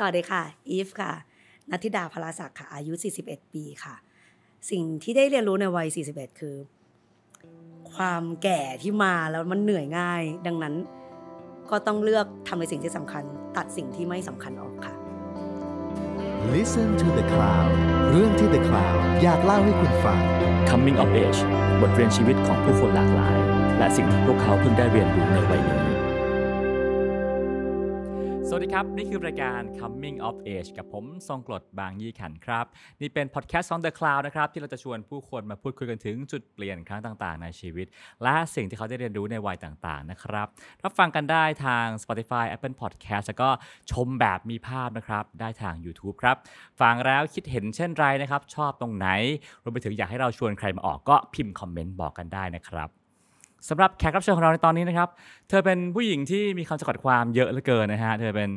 สวัสดีค่ะอีฟค่ะณัฐธิดาพลาศักดิ์ค่ะอายุ41ปีค่ะสิ่งที่ได้เรียนรู้ในวัย41คือความแก่ที่มาแล้วมันเหนื่อยง่ายดังนั้นก็ต้องเลือกทำในสิ่งที่สำคัญตัดสิ่งที่ไม่สำคัญออกค่ะ Listen to the Cloud เรื่องที่ The Cloud อยากเล่าให้คุณฟัง Coming of Age บทเรียนชีวิตของผู้คนหลากหลายและสิ่งที่พวกเขาเพิ่งได้เรียนรู้ในวัยนี้สวัสดีครับนี่คือรายการ Coming of Age กับผมทรงกรดบางยี่ขันครับนี่เป็น Podcast on the Cloud นะครับที่เราจะชวนผู้คนมาพูดคุยกันถึงจุดเปลี่ยนครั้งต่างๆในชีวิตและสิ่งที่เขาได้เรียนรู้ในวัยต่างๆนะครับรับฟังกันได้ทาง Spotify Apple Podcast แล้วก็ชมแบบมีภาพนะครับได้ทาง YouTube ครับฟังแล้วคิดเห็นเช่นไรนะครับชอบตรงไหนรวมไปถึงอยากให้เราชวนใครมาออกก็พิมพ์คอมเมนต์บอกกันได้นะครับสำหรับแขกรับเชิญของเราในตอนนี้นะครับเธอเป็นผู้หญิงที่มีคำจำกัดความเยอะเหลือเกินนะฮะเธอเป็น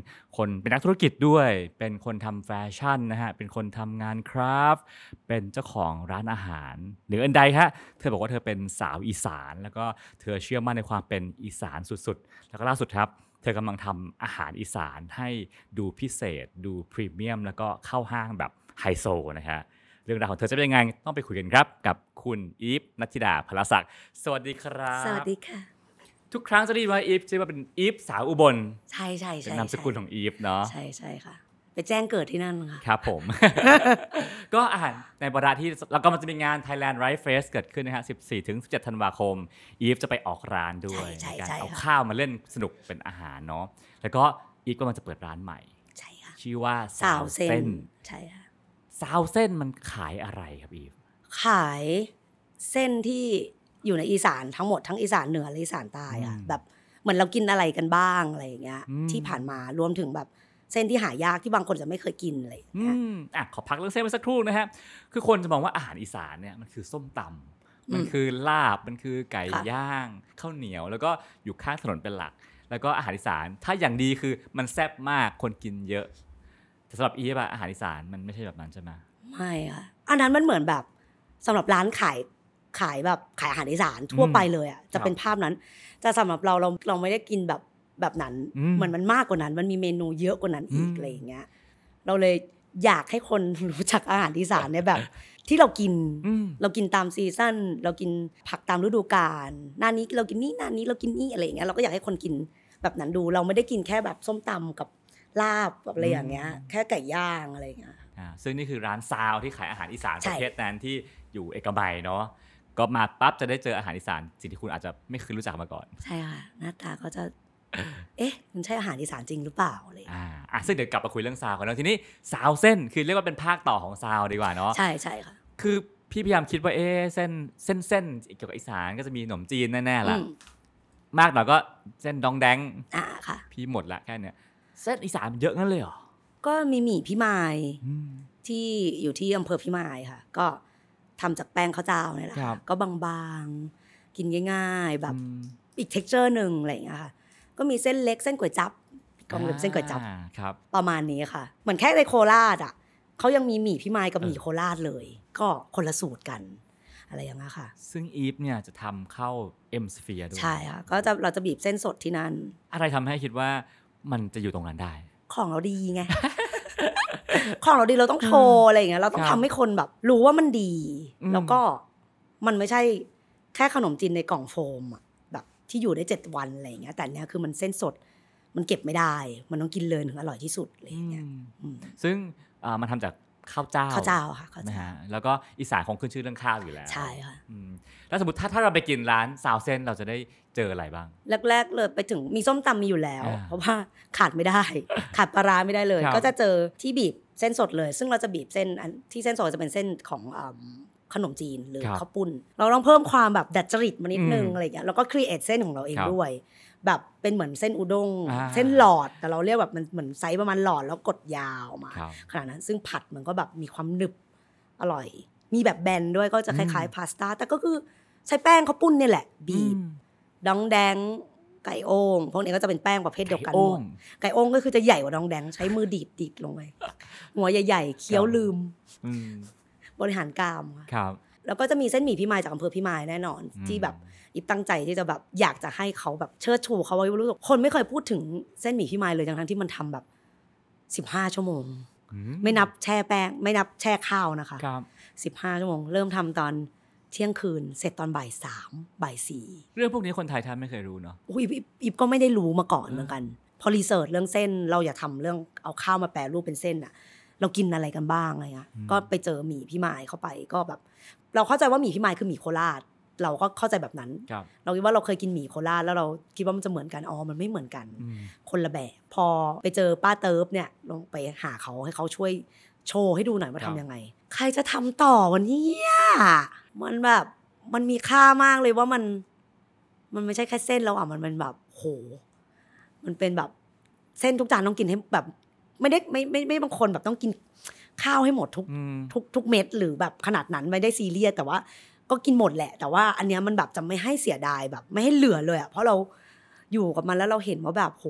นักธุรกิจด้วยเป็นคนทำแฟชั่นนะฮะเป็นคนทำงานคราฟต์เป็นเจ้าของร้านอาหารหรืออันใดฮะเธอบอกว่าเธอเป็นสาวอีสานแล้วก็เธอเชื่อมั่นในความเป็นอีสานสุดๆแล้วก็ล่าสุดครับเธอกำลังทำอาหารอีสานให้ดูพิเศษดูพรีเมียมแล้วก็เข้าห้างแบบไฮโซนะฮะเรื่องราวของเธอจะเป็นยังไงต้องไปคุยกันครับกับคุณอีฟณัฐธิดาพลศักดิ์สวัสดีครับสวัสดีค่ะทุกครั้งจะได้ยินว่าอีฟใช่ว่าเป็นอีฟสาวอุบลใช่ๆๆเป็นนามสกุลของอีฟเนาะใช่ๆค่ะไปแจ้งเกิดที่นั่นค่ะครับผม ก็อ่านในบรรดาที่แล้วก็มันจะมีงาน Thailand Rice Fest เกิดขึ้นนะฮะ 14-17 ธันวาคมอีฟจะไปออกร้านด้วยการเอาข้าวมาเล่นสนุกเป็นอาหารเนาะแล้วก็อีฟก็มันจะเปิดร้านใหม่ใช่ค่ะชื่อว่าสาวเส้นใช่ค่ะซาวเส้นมันขายอะไรครับอีฟขายเส้นที่อยู่ในอีสานทั้งหมดทั้งอีสานเหนือและอีสานใต้อ่ะแบบเหมือนเรากินอะไรกันบ้างอะไรอย่างเงี้ยที่ผ่านมารวมถึงแบบเส้นที่หายากที่บางคนจะไม่เคยกินอะไรอย่างเงี้ยขอพักเรื่องเส้นไว้สักครู่นะฮะคือคนจะมองว่าอาหารอีสานเนี่ยมันคือส้มตำมันคือลาบมันคือไก่ย่างข้าวเหนียวแล้วก็อยู่ข้างถนนเป็นหลักแล้วก็อาหารอีสานถ้าอย่างดีคือมันแซ่บมากคนกินเยอะแต่สำหรับอีฟอาหารอีสานมันไม่ใช่แบบนั้นใช่ไหมไม่ค่ะอันนั้นมันเหมือนแบบสำหรับร้านขายแบบขายอาหารอีสานทั่วไปเลยอ่ะจะเป็นภาพนั้นแต่สำหรับเราไม่ได้กินแบบนั้นเหมือนมันมากกว่านั้นมันมีเมนูเยอะกว่านั้นอีกอะไรอย่างเงี้ยเราเลยอยากให้คนรู้จักอาหารอีสานในแบบที่เรากินตามซีซั่นเรากินผักตามฤดูกาลหน้านี้เรากินนี่หน้านี้เรากินนี่อะไรอย่างเงี้ยเราก็อยากให้คนกินแบบนั้นดูเราไม่ได้กินแค่แบบส้มตำกับลาบอะไรอย่างเงี้ยแค่ไก่ย่างอะไรอย่างเงี้ยซึ่งนี่คือร้านซาวที่ขายอาหารอีสานประเภทนั้นที่อยู่เอกมัยเนาะก็มาปั๊บจะได้เจออาหารอีสานสิ่งที่คุณอาจจะไม่เคยรู้จักมาก่อนใช่ค่ะหน้าตาก็จะมันใช่อาหารอีสานจริงหรือเปล่าอะไรซึ่งเดี๋ยวกลับมาคุยเรื่องซาวกันแล้วทีนี้ซาวเส้นคือเรียกว่าเป็นภาคต่อของซาวดีกว่าเนาะใช่ค่ะคือพี่พยายามคิดว่าเส้นเกี่ยวกับอีสานก็จะมีขนมจีนแน่ๆละมากหน่อยก็เส้นดองแดงค่ะพี่หมดละแค่เนี้ยเส้นอีสานเยอะงั้นเลยเหรอก็มีหมี่พิมายที่อยู่ที่อำเภอพิมายค่ะก็ทำจากแป้งข้าวเจ้าเนี่ยแหละก็บางๆกินง่ายๆแบบอีกเท็กเจอร์หนึ่งอะไรอย่างเงี้ยค่ะก็มีเส้นเล็กเส้นก๋วยจั๊บกองเล็บเส้นก๋วยจั๊บประมาณนี้ค่ะเหมือนแค่ในโคราชอ่ะเขายังมีหมี่พิมายกับหมี่โคราชเลยก็คนละสูตรกันอะไรอย่างเงี้ยค่ะซึ่งอีฟเนี่ยจะทำเข้าเอ็มสเฟียร์ด้วยใช่ค่ะก็เราจะบีบเส้นสดที่นั่นอะไรทำให้คิดว่ามันจะอยู่ตรงนั้นได้ของเราดีไง ของเราดีเราต้องโชว์อะไรอย่างเงี้ยเราต้องทำให้คนแบบรู้ว่ามันดีแล้วก็มันไม่ใช่แค่ขนมจีนในกล่องโฟมอ่ะแบบที่อยู่ได้7วันอะไรอย่างเงี้ยแต่เนี้ยคือมันเส้นสดมันเก็บไม่ได้มันต้องกินเลยถึงอร่อยที่สุดอะไรอย่างเงี้ยซึ่งมันทำจากข้าวเจ้าค่ะข้าวเจ้าแล้วก็อีสานของขึ้นชื่อเรื่องข้าวอยู่แล้วใช่ค่ะแล้วสมมติถ้าเราไปกินร้านซาวเส้นเราจะได้เจออะไรบ้างแรกๆเลยไปถึงมีส้มตำมีอยู่แล้วเพราะว่าขาดไม่ได้ ขาดปลาร้าไม่ได้เลย ก็จะเจอที่บีบเส้นสดเลยซึ่งเราจะบีบเส้นที่เส้นสดจะเป็นเส้นของขนมจีนหรือข้าวปุ้นเราต้องเพิ่มความแบบดัดจริตมานิดนึงอะไรอย่างเงี้ยแล้วก็ครีเอทเส้นของเราเองด้วยแบบเป็นเหมือนเส้นอุด้งเส้นหลอดแต่เราเรียกแบบมันเหมือนไซส์ประมาณหลอดแล้วกดยาวมาขนาดนั้นซึ่งผัดมันก็แบบมีความหนึบอร่อยมีแบบแบนด้วยก็จะคล้ายๆพาสต้าแต่ก็คือใช้แป้งข้าวปุ้นนี่แหละบีบดองแดงไก่โอ่งพวกนี้ก็จะเป็นแป้งประเภทเดียวกันหมดไก่โอ่งก็คือจะใหญ่กว่าดองแดงใช้มือดีดลงไปหัวใหญ่ๆเคี้ยวลืมบริหารกามครับแล้วก็จะมีเส้นหมี่พิมายจากอำเภอพิมายแน่นอนที่แบบอีฟตั้งใจที่จะแบบอยากจะให้เขาแบบเชิดชูเขาไว้รู้สึกคนไม่เคยพูดถึงเส้นหมี่พิมายเลยทั้งที่มันทำแบบ 15ชั่วโมงไม่นับแช่แป้งไม่นับแช่ข้าวนะคะ15ชั่วโมงเริ่มทำตอนเที่ยงคืนเสร็จตอนบ่ายสามบ่ายสี่เรื่องพวกนี้คนไทยท่านไม่เคยรู้เนาะอิบก็ไม่ได้รู้มาก่อนเหมือนกันพอรีเสิร์ชเรื่องเส้นเราอย่าทำเรื่องเอาข้าวมาแปรรูปเป็นเส้นอะเรากินอะไรกันบ้างอะไรเงี้ยก็ไปเจอหมี่พี่มายเข้าไปก็แบบเราเข้าใจว่าหมี่พี่มายคือหมี่โคราชเราก็เข้าใจแบบนั้นเราคิดว่าเราเคยกินหมี่โคราชแล้วเราคิดว่ามันจะเหมือนกันอ๋อมันไม่เหมือนกันคนละแบบพอไปเจอป้าเติร์ฟเนี่ยลงไปหาเขาให้เขาช่วยโชว์ให้ดูหน่อยว่าทำยังไงใครจะทำต่อวันนี้มันแบบมันมีค่ามากเลยว่ามันไม่ใช่แค่เส้นเราอ่ะมันเป็นแบบโหมันเป็นแบบเส้นทุกจานต้องกินให้แบบไม่บางคนแบบต้องกินข้าวให้หมดทุกเม็ดหรือแบบขนาดนั้นไม่ได้ซีเรียสแต่ว่าก็กินหมดแหละแต่ว่าอันเนี้ยมันแบบจะไม่ให้เสียดายแบบไม่ให้เหลือเลยอ่ะเพราะเราอยู่กับมันแล้วเราเห็นว่าแบบโห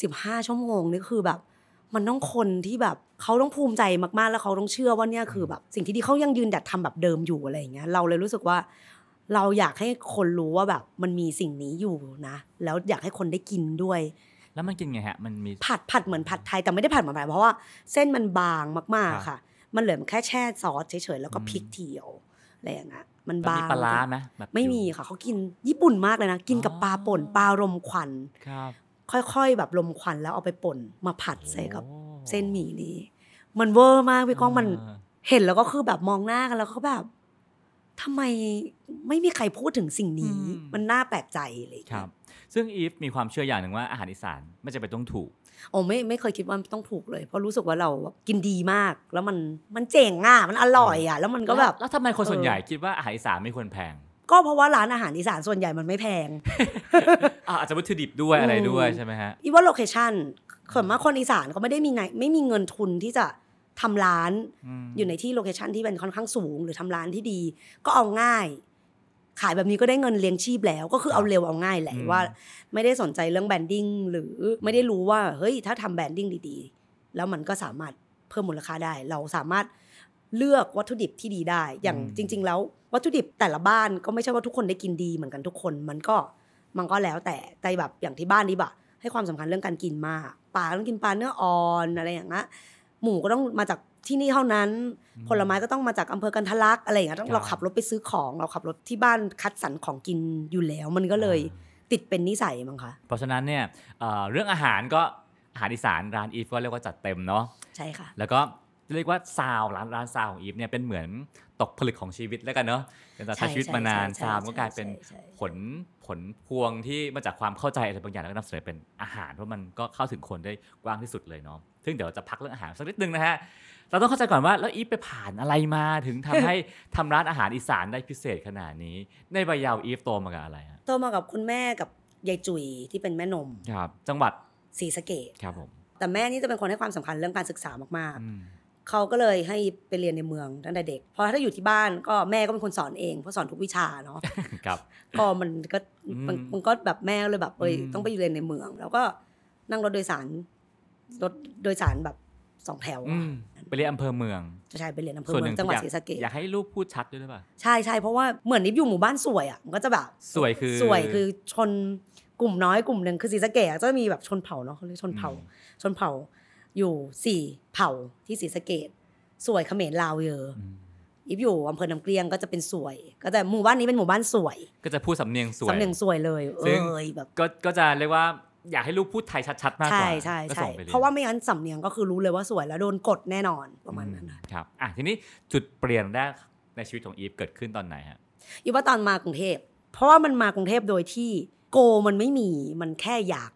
15ชั่วโมงนี่คือแบบมันต้องคนที่แบบเขาต้องภูมิใจมากๆแล้วเขาต้องเชื่อว่าเนี่ยคือแบบสิ่งที่เขายังยืนหยัดทำแบบเดิมอยู่อะไรอย่างเงี้ยเราเลยรู้สึกว่าเราอยากให้คนรู้ว่าแบบมันมีสิ่งนี้อยู่นะแล้วอยากให้คนได้กินด้วยแล้วมันกินไงฮะมันมีผัดเหมือนผัดไทยแต่ไม่ได้ผัดเหมือนผัดเพราะว่าเส้นมันบางมากๆค่ะมันเหลือแค่แช่ซอสเฉยๆแล้วก็พริกเทียวอะไรอย่างเงี้ยมันบางมีปลาร้าไหมไม่มีค่ะเขากินญี่ปุ่นมากเลยนะกินกับปลาป่นปลารมควันค่อยๆแบบลมควันแล้วเอาไปป่นมาผัดใส่กับเส้นหมี่นี้มันเวอร์มากพี่ก้องมันเห็นแล้วก็คือแบบมองหน้ากันแล้วก็แบบทำไมไม่มีใครพูดถึงสิ่งนี้มันน่าแปลกใจเลยครับซึ่งอีฟมีความเชื่ออย่างหนึ่งว่าอาหารอีสานไม่จะไปต้องถูกโอ้ไม่เคยคิดว่าต้องถูกเลยเพราะรู้สึกว่าเรากินดีมากแล้วมันเจ๋งอ่ะมันอร่อยอ่ะแล้วมันก็แบบแล้วทำไมคนส่วนใหญ่คิดว่าอาหารอีสานไม่ควรแพงก็เพราะว่าร้านอาหารอีสานส่วนใหญ่มันไม่แพง อาจจะวัตถุดิบด้วยอะไรด้วยใช่ไหมฮะอีว่าโลเคชั่นส่วนมากคนอีสานก็ไม่ได้ไม่มีเงินทุนที่จะทำร้านอยู่ในที่โลเคชั่นที่เป็นค่อนข้างสูงหรือทำร้านที่ดีก็เอาง่ายขายแบบนี้ก็ได้เงินเลี้ยงชีพแล้วก็คือเอาเร็วเอาง่ายแหละว่าไม่ได้สนใจเรื่องแบรนดิ้งหรือไม่ได้รู้ว่าเฮ้ยถ้าทำแบรนดิ้งดีๆแล้วมันก็สามารถเพิ่มมูลค่าได้เราสามารถเลือกวัตถุดิบที่ดีได้อย่างจริงๆแล้ววัตถุดิบแต่ละบ้านก็ไม่ใช่ว่าทุกคนได้กินดีเหมือนกันทุกคนมันก็แล้วแต่แบบอย่างที่บ้านนี้บะให้ความสำคัญเรื่องการกินมากปลาต้องกินปลาเนื้ออ่อนอะไรอย่างเงี้ยหมูก็ต้องมาจากที่นี่เท่านั้นผลไม้ก็ต้องมาจากอำเภอกันทะลักอะไรอย่างเงี้ยเราขับรถไปซื้อของเราขับรถที่บ้านคัดสรรของกินอยู่แล้วมันก็เลยติดเป็นนิสัยมั้งคะเพราะฉะนั้นเนี่ย เรื่องอาหารก็อาหารอีสานร้านอีฟก็เรียกว่าจัดเต็มเนาะใช่ค่ะแล้วก็เรียกว่าซาวร้านซาวของอีฟเนี่ยเป็นเหมือนตกผลึกของชีวิตแล้วกันเนาะเป็นจากชีวิตมานานซาวก็กลายเป็นผลพวงที่มาจากความเข้าใจอะไรบางอย่างแล้วก็นำเสนอเป็นอาหารเพราะมันก็เข้าถึงคนได้กว้างที่สุดเลยเนาะซึ่งเดี๋ยวจะพักเรื่องอาหารสักนิดนึงนะฮะเราต้องเข้าใจก่อนว่าแล้วอีฟไปผ่านอะไรมาถึงทำให้ทำร้านอาหารอีสานได้พิเศษขนาดนี้ในวัยเยาว์อีฟโตมากับอะไรฮะโตมากับคุณแม่กับยายจุ๋ยที่เป็นแม่นมครับจังหวัดศรีสะเกษครับผมแต่แม่นี่จะเป็นคนให้ความสำคัญเรื่องการศึกษามากๆเขาก็เลยให้ไปเรียนในเมืองตั้งแต่เด็กเพราะถ้าอยู่ที่บ้านก็แม่ก็เป็นคนสอนเองเพราะสอนทุกวิชาเนาะครับก็มันก็แบบแม่เลยแบบต้องไปเรียนในเมืองแล้วก็นั่งรถโดยสารแบบสองแถวไปเรียนอำเภอเมืองใช่ไปเรียนอำเภอเมืองจังหวัดศรีสะเกษอยากให้ลูกพูดชัดด้วยหรือเปล่าใช่ใช่เพราะว่าเหมือนนิบอยู่หมู่บ้านสวยอ่ะมันก็จะแบบสวยคือชนกลุ่มน้อยกลุ่มนึงคือศรีสะเกษจะมีแบบชนเผ่าเนาะเขาเรียกชนเผ่าอยู่สี่เผ่าที่ศรีสะเกษสวยเขมรลาวเยอะอีฟอยู่อำเภอน้ำเกลียงก็จะเป็นสวยก็แต่หมู่บ้านนี้เป็นหมู่บ้านสวยก็จะพูดสำเนียงสวยเลยแบบก็จะเรียกว่าอยากให้ลูกพูดไทยชัดๆมากกว่าใช่เพราะว่าไม่งั้นสำเนียงก็คือรู้เลยว่าสวยแล้วโดนกดแน่นอนประมาณนั้นครับอ่ะทีนี้จุดเปลี่ยนแรกในชีวิตของอีฟเกิดขึ้นตอนไหนฮะอีฟว่าตอนมากรุงเทพเพราะว่ามันมากรุงเทพโดยที่โกมันไม่มีมันแค่อยาก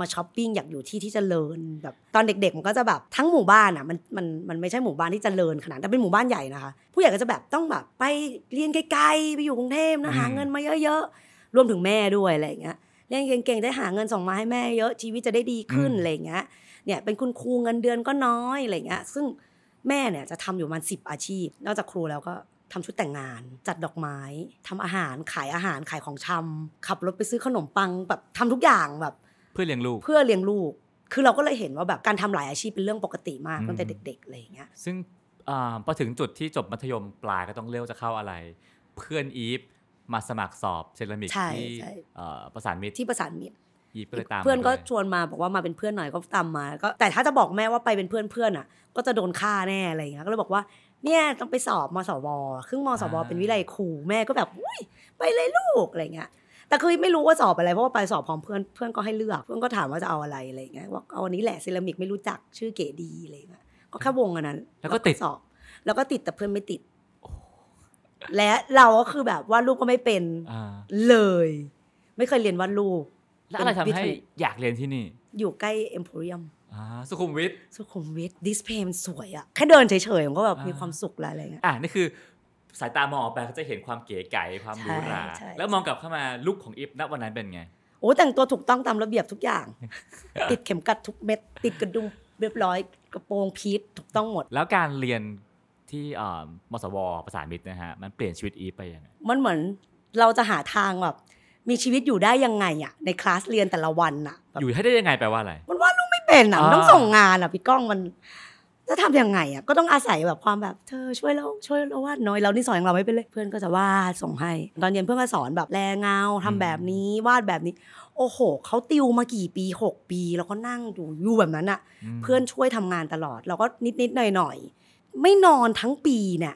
มาช้อปปิ้งอยากอยู่ที่ที่เจริญแบบตอนเด็กๆมันก็จะแบบทั้งหมู่บ้านอ่ะมันไม่ใช่หมู่บ้านที่เจริญขนาดแต่เป็นหมู่บ้านใหญ่นะคะผู้ใหญ่ก็จะแบบต้องแบบไปเรียนไกลๆไปอยู่กรุงเทพนะหาเงินมาเยอะๆรวมถึงแม่ด้วยอะไรอย่างเงี้ยเล่นเก่งๆได้หาเงินส่งมาให้แม่เยอะชีวิตจะได้ดีขึ้นอะไรอย่างเงี้ยเนี่ยเป็นคุณครูเงินเดือนก็น้อยอะไรอย่างเงี้ยซึ่งแม่เนี่ยจะทำอยู่ประมาณ10อาชีพนอกจากครูแล้วก็ทำชุดแต่งงานจัดดอกไม้ทำอาหารขายของชำขับรถไปซื้อขนมปังแบบทำทุกอย่างแบบเพื่อเลี้ยงลูกคือเราก็เลยเห็นว่าแบบการทำหลายอาชีพเป็นเรื่องปกติมากตั้งแต่เด็กๆอะไรอย่างเงี้ยซึ่งพอถึงจุดที่จบมัธยมปลายก็ต้องเลือกจะเข้าอะไรเพื่อนอีฟมาสมัครสอบเซรามิกที่ประสานมิตร ยีก็เลยตามเพื่อนก็ชวนมาบอกว่ามาเป็นเพื่อนหน่อยก็ตามมาก็แต่ถ้าจะบอกแม่ว่าไปเป็นเพื่อนเพื่อนอ่ะก็จะโดนฆ่าแน่อะไรอย่างเงี้ยก็เลยบอกว่าเนี่ยต้องไปสอบมสวครึ่งมสวเป็นวิไลครูแม่ก็แบบอุ้ยไปเลยลูกอะไรเงี้ยแต่คือไม่รู้ว่าสอบอะไรเพราะว่าไปสอบพร้อมเพื่อนเพื่อนก็ให้เลือกเพื่อนก็ถามว่าจะเอาอะไรอะไรเงี้ยว่าเอาอันนี้แหละเซรามิกไม่รู้จักชื่อเก๋ดีอะไรเงี้ยก็แค่วงอันนั้นแล้วก็ติดสอบแล้วก็ติดแต่เพื่อนไม่ติดและเราก็คือแบบวาดรูปก็ไม่เป็นเลยไม่เคยเรียนวาดรูปแล้วอะไรทำให้อยากเรียนที่นี่อยู่ใกล้เอ็มโพเรียมสุขุมวิทดิสเพย์มันสวยอะแค่เดินเฉยๆมันก็แบบมีความสุขอะไรอย่างเงี้ยนี่คือสายตามองออกไปเขาจะเห็นความเก๋ไก๋ความหรูหราแล้วมองกลับเข้ามาลุคของอิฟณวันนั้นเป็นไงโอ้แต่งตัวถูกต้องตามระเบียบทุกอย่าง ติดเข็มกัดทุกเม็ดติดกระดุมเรียบร้อยกระโปรงพีทถูกต้องหมดแล้วการเรียนที่มสวประสานมิตรนะฮะมันเปลี่ยนชีวิตอีฟไปยังไงมันเหมือนเราจะหาทางแบบมีชีวิตอยู่ได้ยังไงอ่ะในคลาสเรียนแต่ละวันอ่ะอยู่ให้ได้ยังไงแปลว่าอะไรมันว่าลูกไม่เป็นอ่ะต้องส่งงานอ่ะพี่ก้องมันจะทำยังไงอ่ะก็ต้องอาศัยแบบความแบบเธอช่วยเราวาดน้อยเรานี่สอนของเราไม่เป็นเลยเพื่อนก็จะวาดส่งให้ตอนเย็นเพื่อนก็สอนแบบแรงเงาทำแบบนี้วาดแบบนี้โอ้โหเขาติวมากี่ปี6ปีแล้วก็นั่งอยู่แบบนั้นอ่ะเพื่อนช่วยทำงานตลอดเราก็นิดหน่อยไม่นอนทั้งปีเนี่ย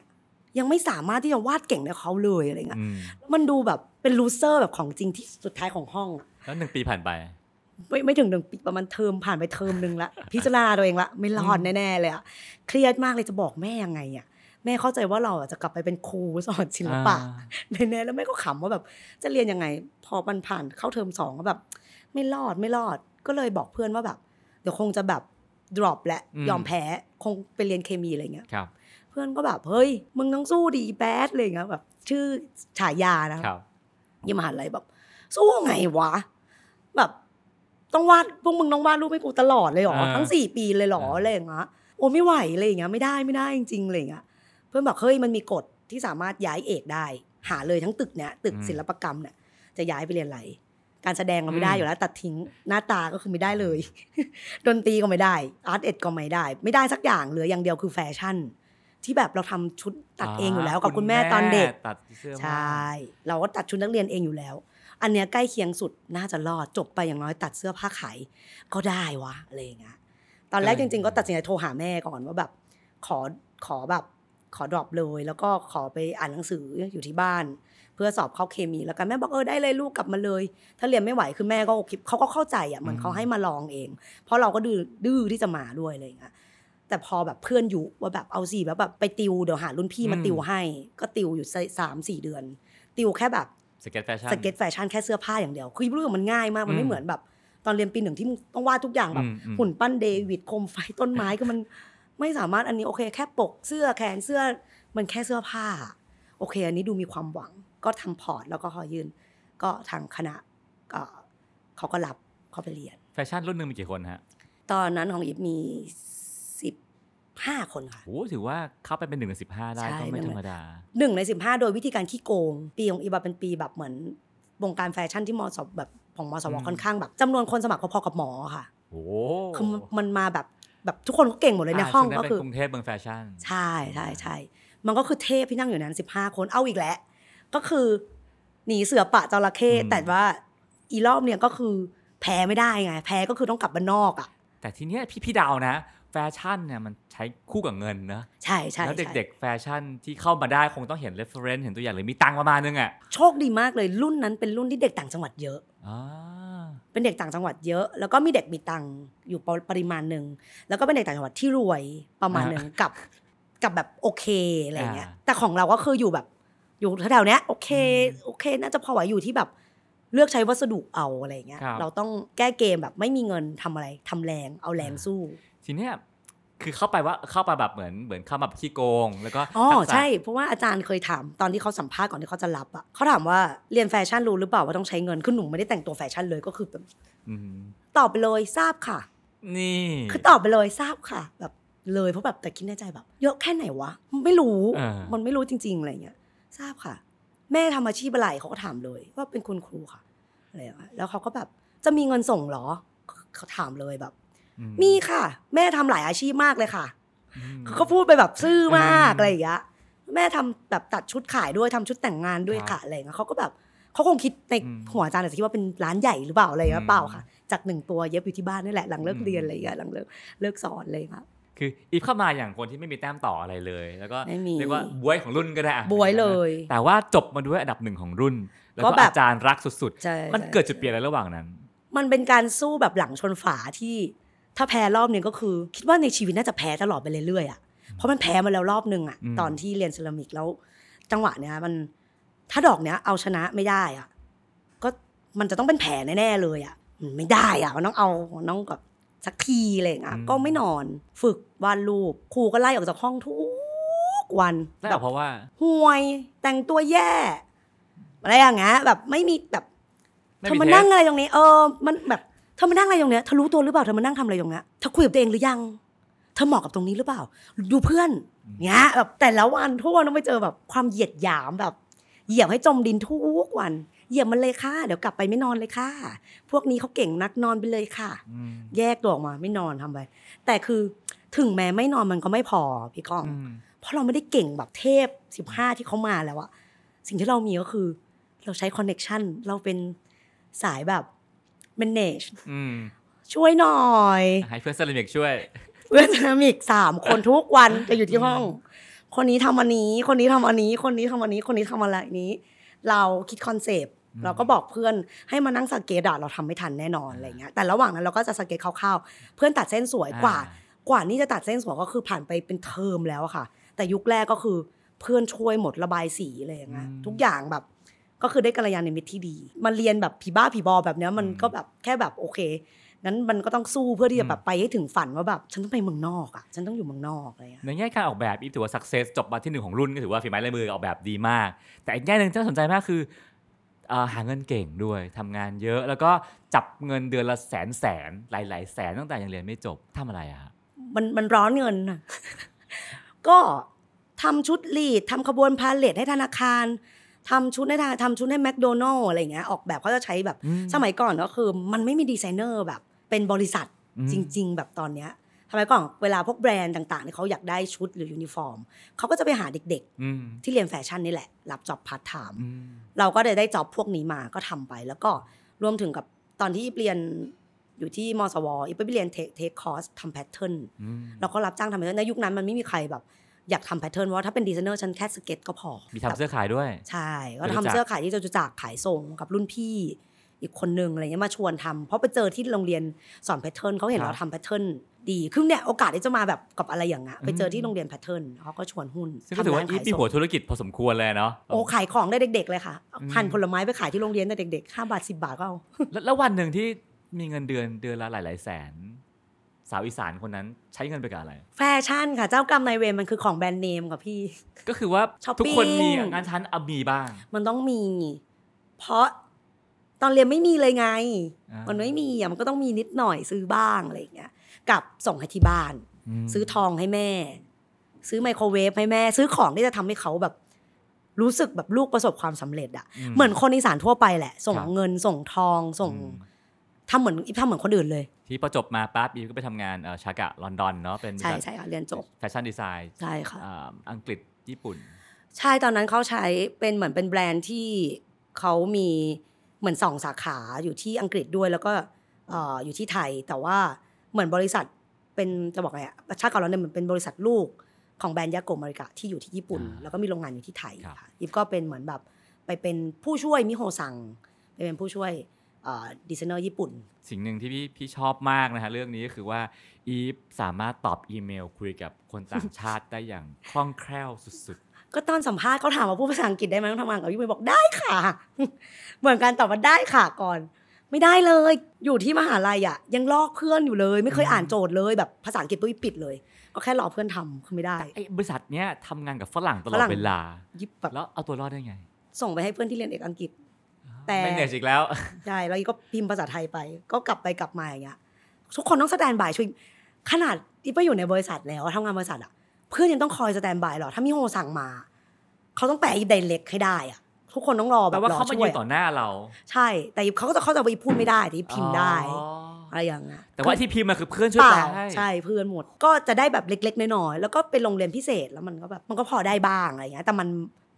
ยังไม่สามารถที่จะวาดเก่งได้เขาเลยอะไรเงี้ยแล้วมันดูแบบเป็นลูเซอร์แบบของจริงที่สุดท้ายของห้องแล้ว1ปีผ่านไปไม่ถึง1ปีประมาณเทอมผ่านไปเทอมนึงละพิจารณาตัวเองละไม่รอดแน่ๆเลยอะเครียดมากเลยจะบอกแม่ยังไงอะแม่เข้าใจว่าเราจะกลับไปเป็นครูสอนศิลปะแน่ๆแล้วแม่ก็ขำว่าแบบจะเรียนยังไงพอมันผ่านเข้าเทอม2ก็แบบไม่รอดก็เลยบอกเพื่อนว่าแบบเดี๋ยวคงจะแบบดรอปและยอมแพ้คงไปเรียนเคมีอะไรเงี้ยเพื่อนก็แบบเฮ้ยมึงต้องสู้ดีแบดอะไรเงี้ยแบบชื่อฉายานะยี่มหาลัยแบบสู้ไงวะแบบต้องวาดพวกมึงต้องวาดรูปให้กูตลอดเลยหรอทั้ง4ปีเลยหรออะไรอย่างเงี้ยโอ้ไม่ไหวอะไรอย่างเงี้ยไม่ได้จริงๆอะไรอย่างเงี้ยเพื่อนบอกเฮ้ยมันมีกฎที่สามารถย้ายเอกได้หาเลยทั้งตึกเนี้ยตึกศิลปกรรมเนี้ยจะย้ายไปเรียนอะไรการแสดงเราไม่ได้อยู่แล้วตัดทิ้งหน้าตาก็คือไม่ได้เลยดนตรีก็ไม่ได้อาร์ตเอ็ดก็ไม่ได้สักอย่างเหลืออย่างเดียวคือแฟชั่นที่แบบเราทำชุดตัดเองอยู่แล้วกับคุณแม่ตอนเด็กใช่เราก็ตัดชุดนักเรียนเองอยู่แล้วอันเนี้ยใกล้เคียงสุดน่าจะรอดจบไปอย่างน้อยตัดเสื้อผ้าขายก็ได้วะอะไรอย่างเงี้ยตอนแรกจริงๆก็ตัดสินใจโทรหาแม่ก่อนว่าแบบขอแบบขอดรอปเลยแล้วก็ขอไปอ่านหนังสืออยู่ที่บ้านเพื่อสอบเข้าเคมีแล้วกันแม่บอกได้เลยลูกกลับมาเลยถ้าเรียนไม่ไหวคือแม่ก็โอเคเขาก็เข้าใจอ่ะเหมือนเขาให้มาลองเองเพราะเราก็ดื้อที่จะมาด้วยอะไรอย่างเงี้ยแต่พอแบบเพื่อนอยู่ว่าแบบเอาสิแบบไปติวเดี๋ยวหารุ่นพี่มาติวให้ก็ติวอยู่ 3-4 เดือนติวแค่แบบสเก็ตแฟชั่นแค่เสื้อผ้าอย่างเดียวคือเรื่องมันง่ายมากมันไม่เหมือนแบบตอนเรียนปี1ที่ต้องวาดทุกอย่างแบบหุ่นปั้นเดวิดโคมไฟต้นไม้ก็มันไม่สามารถอันนี้โอเคแค่ปกเสื้อแขนเสื้อมันแค่เสื้อผ้าโอเคอันนี้ดูมีความหวังก็ทำพอร์ตแล้วก็ขอยืนก็ทางคณะเขาก็รับเขาไปเรียนแฟชั่นรุ่นนึงมีกี่คนฮะตอนนั้นของอีฟมี15คนค่ะโอ้ถือว่าเข้าไปเป็น1ใน15ได้ก็ไม่ธรรมดา1ใน15โดยวิธีการขี้โกงปีของอีฟเป็นปีแบบเหมือนวงการแฟชั่นที่มสวแบบของมสวค่อนข้างแบบจำนวนคนสมัครพอๆกับหมอค่ะโอ้คือมันมาแบบทุกคนก็เก่งหมดเลยในห้องก็คือกรุงเทพเมืองแฟชั่นใช่ใช่มันก็คือเทพที่นั่งอยู่นั้น15คนเอาอีกแล้วก็คือหนีเสือปะจระเข้แต่ว่าอีรอบเนี่ยก็คือแพ้ไม่ได้ไงแพ้ก็คือต้องกลับบ้านนอกอ่ะแต่ทีเนี้ยพี่ดาวนะแฟชั่นเนี่ยมันใช้คู่กับเงินนะใช่ใช่แล้วเด็กๆแฟชั่นที่เข้ามาได้คงต้องเห็น reference เห็นตัวอย่างเลยมีตังประมาณนึงอ่ะโชคดีมากเลยรุ่นนั้นเป็นรุ่นที่เด็กต่างจังหวัดเยอะเป็นเด็กต่างจังหวัดเยอะแล้วก็มีเด็กมีตังอยู่ปริมาณนึงแล้วก็เป็นเด็กต่างจังหวัดที่รวยประมาณนึงกับแบบโอเคอะไรเงี้ยแต่ของเราก็คืออยู่แบบอยู่แถวๆเนี้ยโอเคน่าจะพอไหวอยู่ที่แบบเลือกใช้วัสดุเอาอะไรเงี้ยเราต้องแก้เกมแบบไม่มีเงินทำอะไรทำแรงเอาแรงสู้ทีเนี้ยคือเข้าไปแบบเหมือนเข้ามาขี้โกงแล้วก็อ๋อใช่เพราะว่าอาจารย์เคยถามตอนที่เขาสัมภาษณ์ก่อนที่เขาจะรับอ่ะเขาถามว่าเรียนแฟชั่นรู้หรือเปล่าว่าต้องใช้เงินคือหนูไม่ได้แต่งตัวแฟชั่นเลยก็คือแบบตอบไปเลยทราบค่ะนี่คือตอบไปเลยทราบค่ะแบบเลยเพราะแบบแต่คิดในใจแบบเยอะแค่ไหนวะไม่รู้มันไม่รู้จริงๆอะไรเงี้ยทราบค่ะแม่ทำอาชีพอะไรเขาก็ถามเลยว่าเป็นคุณครูค่ะอะไรแล้วเขาก็แบบจะมีเงินส่งหรอเขาถามเลยแบบมีค่ะแม่ทำหลายอาชีพมากเลยค่ะเขาพูดไปแบบซื่อมากอะไรอย่างเงี้ยแม่ทำแบบตัดชุดขายด้วยทำชุดแต่งงานด้วยค่ะอะไรเงี้ยเขาก็แบบ เขาคงคิดในหัวอาจารย์อาจจะคิดว่าเป็นร้านใหญ่หรือเปล่าอะไรเปล่าค่ะจากหนึ่งตัวเย็บอยู่ที่บ้านนี่แหละหลังเลิกเรียนอะไรอย่างเงี้ยหลังเลิกสอนเลยค่ะคืออีฟเข้ามาอย่างคนที่ไม่มีแต้มต่ออะไรเลยแล้วก็เรียกว่าบวยของรุ่นก็ได้บวยเลยแต่ว่าจบมาด้วยอันดับ1ของรุ่นแล้วก็อาจารย์รักสุดๆมันเกิดจุดเปลี่ยนอะไรระหว่างนั้นมันเป็นการสู้แบบหลังชนฝาที่ถ้าแพ้รอบนึงก็คือคิดว่าในชีวิตน่าจะแพ้ตลอดไปเรื่อยๆอ่ะเพราะมันแพ้มาแล้วรอบนึงอ่ะตอนที่เรียนเซรามิกแล้วจังหวะเนี้ยมันถ้าดอกเนี้ยเอาชนะไม่ได้อ่ะก็มันจะต้องเป็นแผลแน่ๆเลยอ่ะไม่ได้อ่ะมันต้องเอาน้องกับสักทีอะไรอย่างเงี้ยก็ไม่นอนฝึกวาดรูปครูก็ไล่ออกจากห้องทุกวันแต่เพราะว่าห่วยแต่งตัวแย่อะไรอย่างเงี้ยแบบไม่มีแบบเธอมานั่งอะไรตรงนี้มันแบบเธอมานั่งอะไรตรงเนี้ยเธอรู้ตัวหรือเปล่าเธอมานั่งทำอะไรตรงเนี้ยเธอคุยกับตัวเองหรือยังเธอเหมาะกับตรงนี้หรือเปล่าดูเพื่อนเงี้ยแบบแต่ละวันทุกวันต้องไปเจอแบบความเหยียดหยามแบบเหยียบให้จมดินทุกวันเหยียบมันเลยค่ะเดี๋ยวกลับไปไม่นอนเลยค่ะพวกนี้เขาเก่งนักนอนไปเลยค่ะแยกตัวออกมาไม่นอนทำไปแต่คือถึงแม้ไม่นอนมันก็ไม่พอพี่ก้องเพราะเราไม่ได้เก่งแบบเทพ15ที่เขามาแล้วอะสิ่งที่เรามีก็คือเราใช้คอนเนคชั่นเราเป็นสายแบบ manage ช่วยหน่อยให้เพื่อนเซรามิกช่วยเพื่อนเซรามิก3คนทุกวันจะอยู่ที่ห้องคนนี้ทำอันนี้คนนี้ทำอันนี้คนนี้ทำอันนี้คนนี้ทำอะไรนี้เราคิดคอนเซปต์เราก็บอกเพื่อนให้มานั่งสเกตด่าเราทำไม่ทันแน่นอนอะไรเงี้ยแต่ระหว่างนั้นเราก็จะสเกตคร่าวๆเพื่อนตัดเส้นสวยกว่านี่จะตัดเส้นสวยก็คือผ่านไปเป็นเทอมแล้วค่ะแต่ยุคแรกก็คือเพื่อนช่วยหมดระบายสีอะไรอย่างเงี้ยทุกอย่างแบบก็คือได้กัลยาณมิตรที่ดีมาเรียนแบบผีบ้าผีบอแบบเนี้ยมันก็แบบแค่แบบโอเคนั้นมันก็ต้องสู้เพื่อที่จะแบบไปให้ถึงฝันว่าแบบฉันต้องไปเมืองนอกอ่ะฉันต้องอยู่เมืองนอกอะไรอย่างเงี้ยในแง่การออกแบบอีฟถือว่าสักเซสจบมาที่1ของรุ่นก็ถือว่าฝีไม้ลายมือออกแบบดีมากแต่อีกแง่นึงที่น่าสนใจมากคือหาเงินเก่งด้วยทำงานเยอะแล้วก็จับเงินเดือนละแสนหลายๆแสนตั้งแต่ยังเรียนไม่จบทำอะไรอ่ะมันร้อนเงินอ่ะก็ทำชุดลีดทำขบวนพาเลทให้ธนาคารทำชุดให้แมคโดนัลล์อะไรอย่างเงี้ยออกแบบเขาจะใช้แบบสมัยก่อนก็คือมันไม่มีดีไซเนอร์แบบเป็นบริษัทจริงๆแบบตอนเนี้ยสมัยก่อนเวลาพวกแบรนด์ต่างๆเนี่ยเขาอยากได้ชุดหรือยูนิฟอร์มเขาก็จะไปหาเด็กๆที่เรียนแฟชั่นนี่แหละรับจ็อบพาร์ทไทม์เราก็ได้จ็อบพวกนี้มาก็ทำไปแล้วก็รวมถึงกับตอนที่เรียนอยู่ที่มสวอีกไปเรียนเทคคอร์สทำแพทเทิร์นเราก็รับจ้างทำแพทเทิร์นในยุคนั้นมันไม่มีใครแบบอยากทำแพทเทิร์นว่าถ้าเป็นดีไซเนอร์ฉันแค่สเก็ตก็พอมีทำเสื้อขายด้วยใช่ก็ทำเสื้อขายที่จะจากขายส่งกับรุ่นพี่อีกคนนึงอะไรเงี้ยมาชวนทำเพราะไปเจอที่โรงเรียนสอนแพทเทิร์นเขาเห็นเราทำแพทเทิร์นดีคือเนี่ยโอกาสที่จะมาแบบกับอะไรอย่างเงี้ยไปเจอที่โรงเรียนแพทเทิร์นเขาก็ชวนหุ้นซึ่งก็ถือว่ามีหัวธุรกิจพอสมควรเลยเนาะโอ้ขายของได้เด็กๆเลยค่ะหั่นผลไม้ไปขายที่โรงเรียนแต่เด็กๆ5 บาท10 บาทก็เอาแล้ววันนึงที่มีเงินเดือนละหลายแสนสาวอีสานคนนั้นใช้เงินไปกับอะไรแฟชั่นค่ะเจ้ากรรมนายเวรมันคือของแบรนด์เนมกับพี่ก็คือว่าทุกคนมีงานชั้นอับมีบ้างมันต้องมีเพราะตอนเรียนไม่มีเลยไงมันไม่มีอ่ะมันก็ต้องมีนิดหน่อยซื้อบ้างอะไรอย่างเงี้ยกับส่งให้ที่บ้านซื้อทองให้แม่ซื้อไมโครเวฟให้แม่ซื้อของที่จะทำให้เขาแบบรู้สึกแบบลูกประสบความสำเร็จอ่ะเหมือนคนอีสานทั่วไปแหละส่งเงินส่งทองส่งทำเหมือนคนอื่นเลยที่พอจบมาปั๊บอีฟก็ไปทำงานชากะลอนดอนเนาะเป็นใช่ค่ะเรียนจบแฟชั่นดีไซน์ใช่ค่ะอังกฤษญี่ปุ่นใช่ตอนนั้นเขาใช้เป็นเหมือนเป็นแบรนด์ที่เขามีเหมือน2 สาขาอยู่ที่อังกฤษด้วยแล้วก็อยู่ที่ไทยแต่ว่าเหมือนบริษัทเป็นจะบอกไงอะชากะลอนดอนมันเป็นบริษัทลูกของแบรนด์ยาโกะมาริกะที่อยู่ที่ญี่ปุ่นแล้วก็มีโรงงานอยู่ที่ไทยค่ะอีฟก็เป็นเหมือนแบบไปเป็นผู้ช่วยมิโฮซังไปเป็นผู้ช่วยดีไซเนอร์ญี่ปุ่นสิ่งหนึ่งที่พี่ชอบมากนะฮะเรื่องนี้ก็คือว่าอีฟสามารถตอบอีเมลคุยกับคนต่างชาติได้อย่างคล่องแคล่วสุดๆก็ตอนสัมภาษณ์เขาถามว่าพูดภาษาอังกฤษได้ไหมต้องทำงานกับพี่ไปบอกได้ค่ะเหมือนกันตอบว่าได้ค่ะก่อนไม่ได้เลยอยู่ที่มหาลัยอ่ะยังลอกเพื่อนอยู่เลยไม่เคยอ่านโจทย์เลยแบบภาษาอังกฤษปุ๊บปิดเลยก็แค่รอเพื่อนทำคือไม่ได้ไอ้บริษัทเนี้ยทำงานกับฝรั่งตลอดเวลาแล้วเอาตัวรอดได้ไงส่งไปให้เพื่อนที่เรียนเอกอังกฤษแต่ไม่เหนื่อยอีกแล้วใช่แล้วก็พิมพ์ภาษาไทยไปก็กลับไปกลับมาอย่างเงี้ยทุกคนต้องสแตนด์บายช่วยขนาดที่ไปอยู่ในบริษัทแล้วทำงานบริษัทอ่ะเพื่อนยังต้องคอยสแตนด์บายหรอถ้ามิโฮสั่งมาเขาต้องแปลอีฟไดเรกให้ได้อ่ะทุกคนต้องรอแบบรอช่วยแต่ว่าเขาไม่อยู่ต่อหน้าเราใช่แต่เขาก็จะเข้าใจว่าอีฟพูดไม่ได้แต่อีฟพิมพ์ได้อะไรอย่างเงี้ยแต่ว่าที่พิมพ์มาคือเพื่อนช่วยแปลให้ใช่เพื่อนหมดก็จะได้แบบเล็กๆน้อยๆแล้วก็เป็นโรงเรียนพิเศษแล้วมันก็แบบมันก็พอได้บ้างอะไรอย่างเงี้ยแต่มัน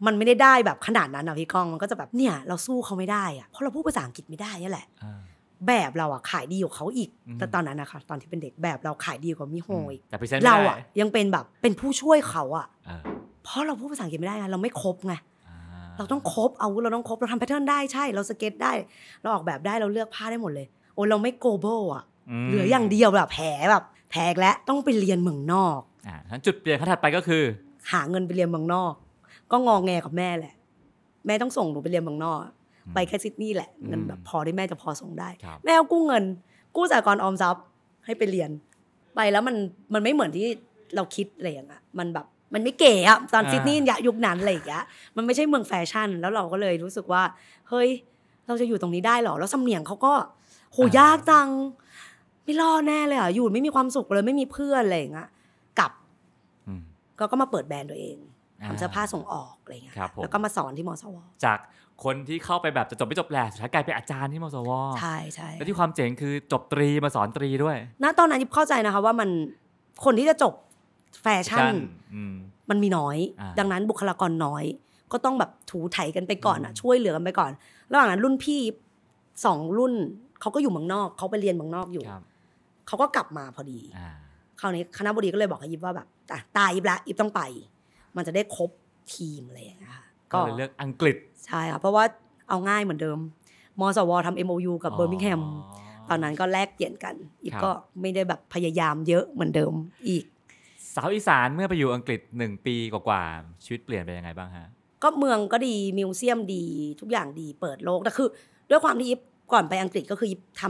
มันไม่ได้แบบขนาดนั้นนะพี่ก้องมันก็จะแบบเนี่ยเราสู้เขาไม่ได้อะเพราะเราพูดภาษาอังกฤษไม่ได้นี่แหละแบบเราอะขายดีกว่าเขาอีกแต่ตอนนั้นนะคะตอนที่เป็นเด็กแบบเราขายดีกว่ามิโฮอีกเราอะยังเป็นแบบเป็นผู้ช่วยเขาอะเพราะเราพูดภาษาอังกฤษไม่ได้เราไม่ครบไงเราต้องครบเอาเราต้องครบเราทำแพทเทิร์นได้ใช่เราสเก็ตได้เราออกแบบได้เราเลือกผ้าได้หมดเลยโอ้เราไม่ global อะเหลืออย่างเดียวแบบแผลและต้องไปเรียนเมืองนอกทั้งจุดเปลี่ยนขั้นถัดไปก็คือหาเงินไปเรียนเมืองนอกก็งอแงกับแม่แหละแม่ต้องส่งหนูไปเรียนเมืองนอกไปแค่ซิดนีย์แหละเงินแบบพอได้แม่จะพอส่งได้แม่เอากู้เงินกู้สหกรณ์ออมทรัพย์ให้ไปเรียนไปแล้วมันไม่เหมือนที่เราคิดอะไรอย่างเงี้ยมันแบบมันไม่เก๋อะตอนซิดนีย์ยุคนั้นอะไรอย่างเงี้ยมันไม่ใช่เมืองแฟชั่นแล้วเราก็เลยรู้สึกว่าเฮ้ยเราจะอยู่ตรงนี้ได้หรอแล้วสำเนียงเขาก็โหยากจังไม่รอดแน่เลยอ่ะอยู่ไม่มีความสุขเลยไม่มีเพื่อนอะไรอย่างเงี้ยกลับก็มาเปิดแบรนด์ตัวเองทำเสื้อผ้าส่งออกอะไรเงี้ยแล้วก็มาสอนที่มสวจากคนที่เข้าไปแบบจะจบไม่จบแหละสุดท้ายกลายเป็นอาจารย์ที่มสวใช่ใช่แล้วที่ความเจ๋งคือจบตรีมาสอนตรีด้วยณตอนนั้นยิบเข้าใจนะคะว่ามันคนที่จะจบแฟชั่นมันมีน้อยดังนั้นบุคลากรน้อยก็ต้องแบบถูไถกันไปก่อนอ่ะช่วยเหลือกันไปก่อนระหว่างนั้นรุ่นพี่สองรุ่นเขาก็อยู่เมืองนอกเขาไปเรียนเมืองนอกอยู่เขาก็กลับมาพอดีคราวนี้คณบดีก็เลยบอกยิบว่าแบบตายยิบละยิบต้องไปมันจะได้ครบทีมอะไรอย่างเงี้ยค่ะก็เลือกอังกฤษใช่ค่ะเพราะว่าเอาง่ายเหมือนเดิมมสวทำ MOU กับเบอร์มิงแฮมตอนนั้นก็แลกเปลี่ยนกันอีกก็ไม่ได้แบบพยายามเยอะเหมือนเดิมอีกสาวอีสานเมื่อไปอยู่อังกฤษ1ปีกว่าๆชีวิตเปลี่ยนไปยังไงบ้างฮะก็เมืองก็ดีมิวเซียมดีทุกอย่างดีเปิดโลกแต่คือด้วยความที่ยิบก่อนไปอังกฤษก็คือยิบท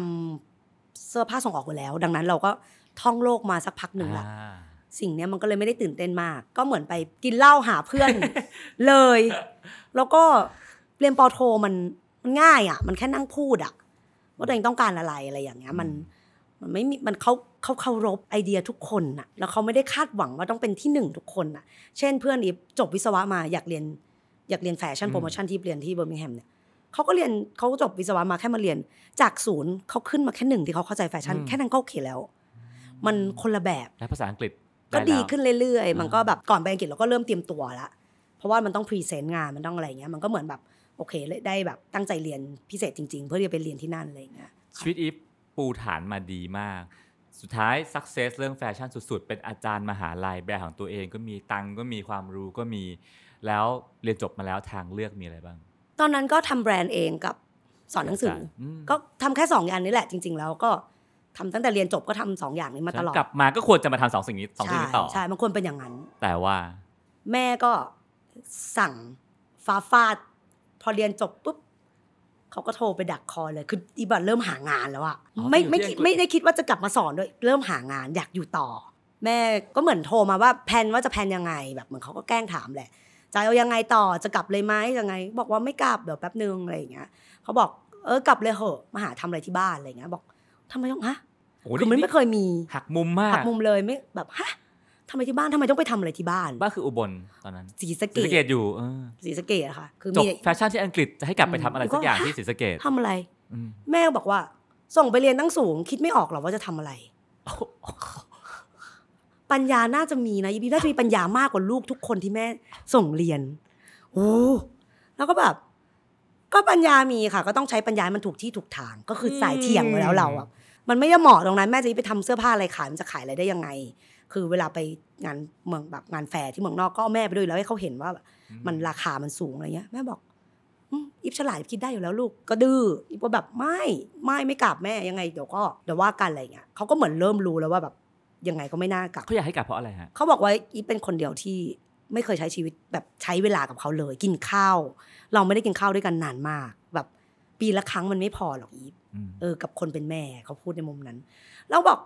ำเสื้อผ้าส่งออกอยู่แล้วดังนั้นเราก็ท่องโลกมาสักพักหนึ่งละสิ่งนี้มันก็เลยไม่ได้ตื่นเต้นมากก็เหมือนไปกินเหล้าหาเพื่อน เลยแล้วก็เรียนปอโทมันง่ายอ่ะมันแค่นั่งพูดอ่ะว่าตัวเองต้องการอะไรอย่างเงี้ยมันไม่มีมันเขาเคารพไอเดียทุกคนน่ะแล้วเขาไม่ได้คาดหวังว่าต้องเป็นที่หนึ่งทุกคนน่ะเช่นเพื่อนอีฟจบวิศวะมาอยากเรียนแฟชั่นโปรโมชั่นที่เรียนที่เบอร์มิงแฮมเนี่ยเขาก็เรียนเขาจบวิศวะมาแค่มาเรียนจากศูนย์เขาขึ้นมาแค่หนึ่งที่เขาเข้าใจแฟชั่นแค่นั้นก็โอเคแล้วมันคนละแบบและภาษาอังกฤษก็ดีขึ้นเรื่อยๆมันก็แบบก่อนไปอังกฤษเราก็เริ่มเตรียมตัวละเพราะว่ามันต้องพรีเซนต์งานมันต้องอะไรเงี้ยมันก็เหมือนแบบโอเคได้แบบตั้งใจเรียนพิเศษจริงๆเพื่อที่จะไปเรียนที่นั่นอะไรเงี้ยชีวิตอีฟปูฐานมาดีมากสุดท้ายซักเซสเรื่องแฟชั่นสุดๆเป็นอาจารย์มหาลัยแบรนด์ของตัวเองก็มีตังก็มีความรู้ก็มีแล้วเรียนจบมาแล้วทางเลือกมีอะไรบ้างตอนนั้นก็ทำแบรนด์เองกับสอนหนังสือก็ทำแค่2อย่างนี้แหละจริงๆแล้วก็ทำตั้งแต่เรียนจบก็ทำ2อย่างนี้มาตลอดกลับมาก็ควรจะมาทำ2สิ่งนี้ต่อใช่มันควรเป็นอย่างนั้นแต่ว่าแม่ก็สั่งฟ้าฟาดพอเรียนจบปุ๊บเขาก็โทรไปดักคอเลยคืออีบัตเริ่มหางานแล้วอะไม่ได้คิดว่าจะกลับมาสอนด้วยเริ่มหางานอยากอยู่ต่อแม่ก็เหมือนโทรมาว่าแพลนว่าจะแพลนยังไงแบบเหมือนเขาก็แกล้งถามแหละจะเอายังไงต่อจะกลับเลยไหมยังไงบอกว่าไม่กลับเดี๋ยวแป๊บนึงอะไรอย่างเงี้ยเขาบอกกลับเลยเหอะมาหาทำอะไรที่บ้านอะไรอย่างเงี้ยบอกทำไมต้องฮะคือมันไม่เคยมีหักมุมมากหักมุมเลยไม่แบบฮะทำไมที่บ้านทำไมต้องไปทำอะไรที่บ้านบ้านคืออุบลตอนนั้นศรีสะเกษศรีสะเกษอยู่ศรีสะเกษค่ะคือจบแฟชั่นที่อังกฤษจะให้กลับไปทำอะไรสักอย่างที่ศรีสะเกษทำอะไรแม่บอกว่าส่งไปเรียนตั้งสูงคิดไม่ออกหรอว่าจะทำอะไรปัญญาน่าจะมีนะยิบีน่าจะมีปัญญามากกว่าลูกทุกคนที่แม่ส่งเรียนโอ้แล้วก็แบบก็ปัญญามีค่ะก็ต้องใช้ปัญญามันถูกที่ถูกทางก็คือสายเถียงมาแล้วเราอ่ะมันไม่ได้เหมาะตรงนั้นแม่จะไปทำเสื้อผ้าอะไรขายมันจะขายอะไรได้ยังไงคือเวลาไปงานเมืองแบบงานแฟร์ที่เมืองนอกก็เอาแม่ไปด้วยแล้วให้เขาเห็นว่ามันราคามันสูงอะไรเงี้ยแม่บอกอิฟฉลาดคิดได้อยู่แล้วลูกก็ดื้ออิฟก็แบบไม่กลับแม่ยังไงเดี๋ยวว่ากันอะไรเงี้ยเขาก็เหมือนเริ่มรู้แล้วว่าแบบยังไงก็ไม่น่ากลับเขาอยากให้กลับเพราะอะไรฮะเขาบอกว่าอิฟเป็นคนเดียวที่ไม่เคยใช้ชีวิตแบบใช้เวลากับเขาเลยกินข้าวเราไม่ได้กินข้าวด้วยกันนานมากแบบปีละครั้งมันไม่พอหรอกอีฟกับคนเป็นแม่เขาพูดในมุมนั้นเราบอก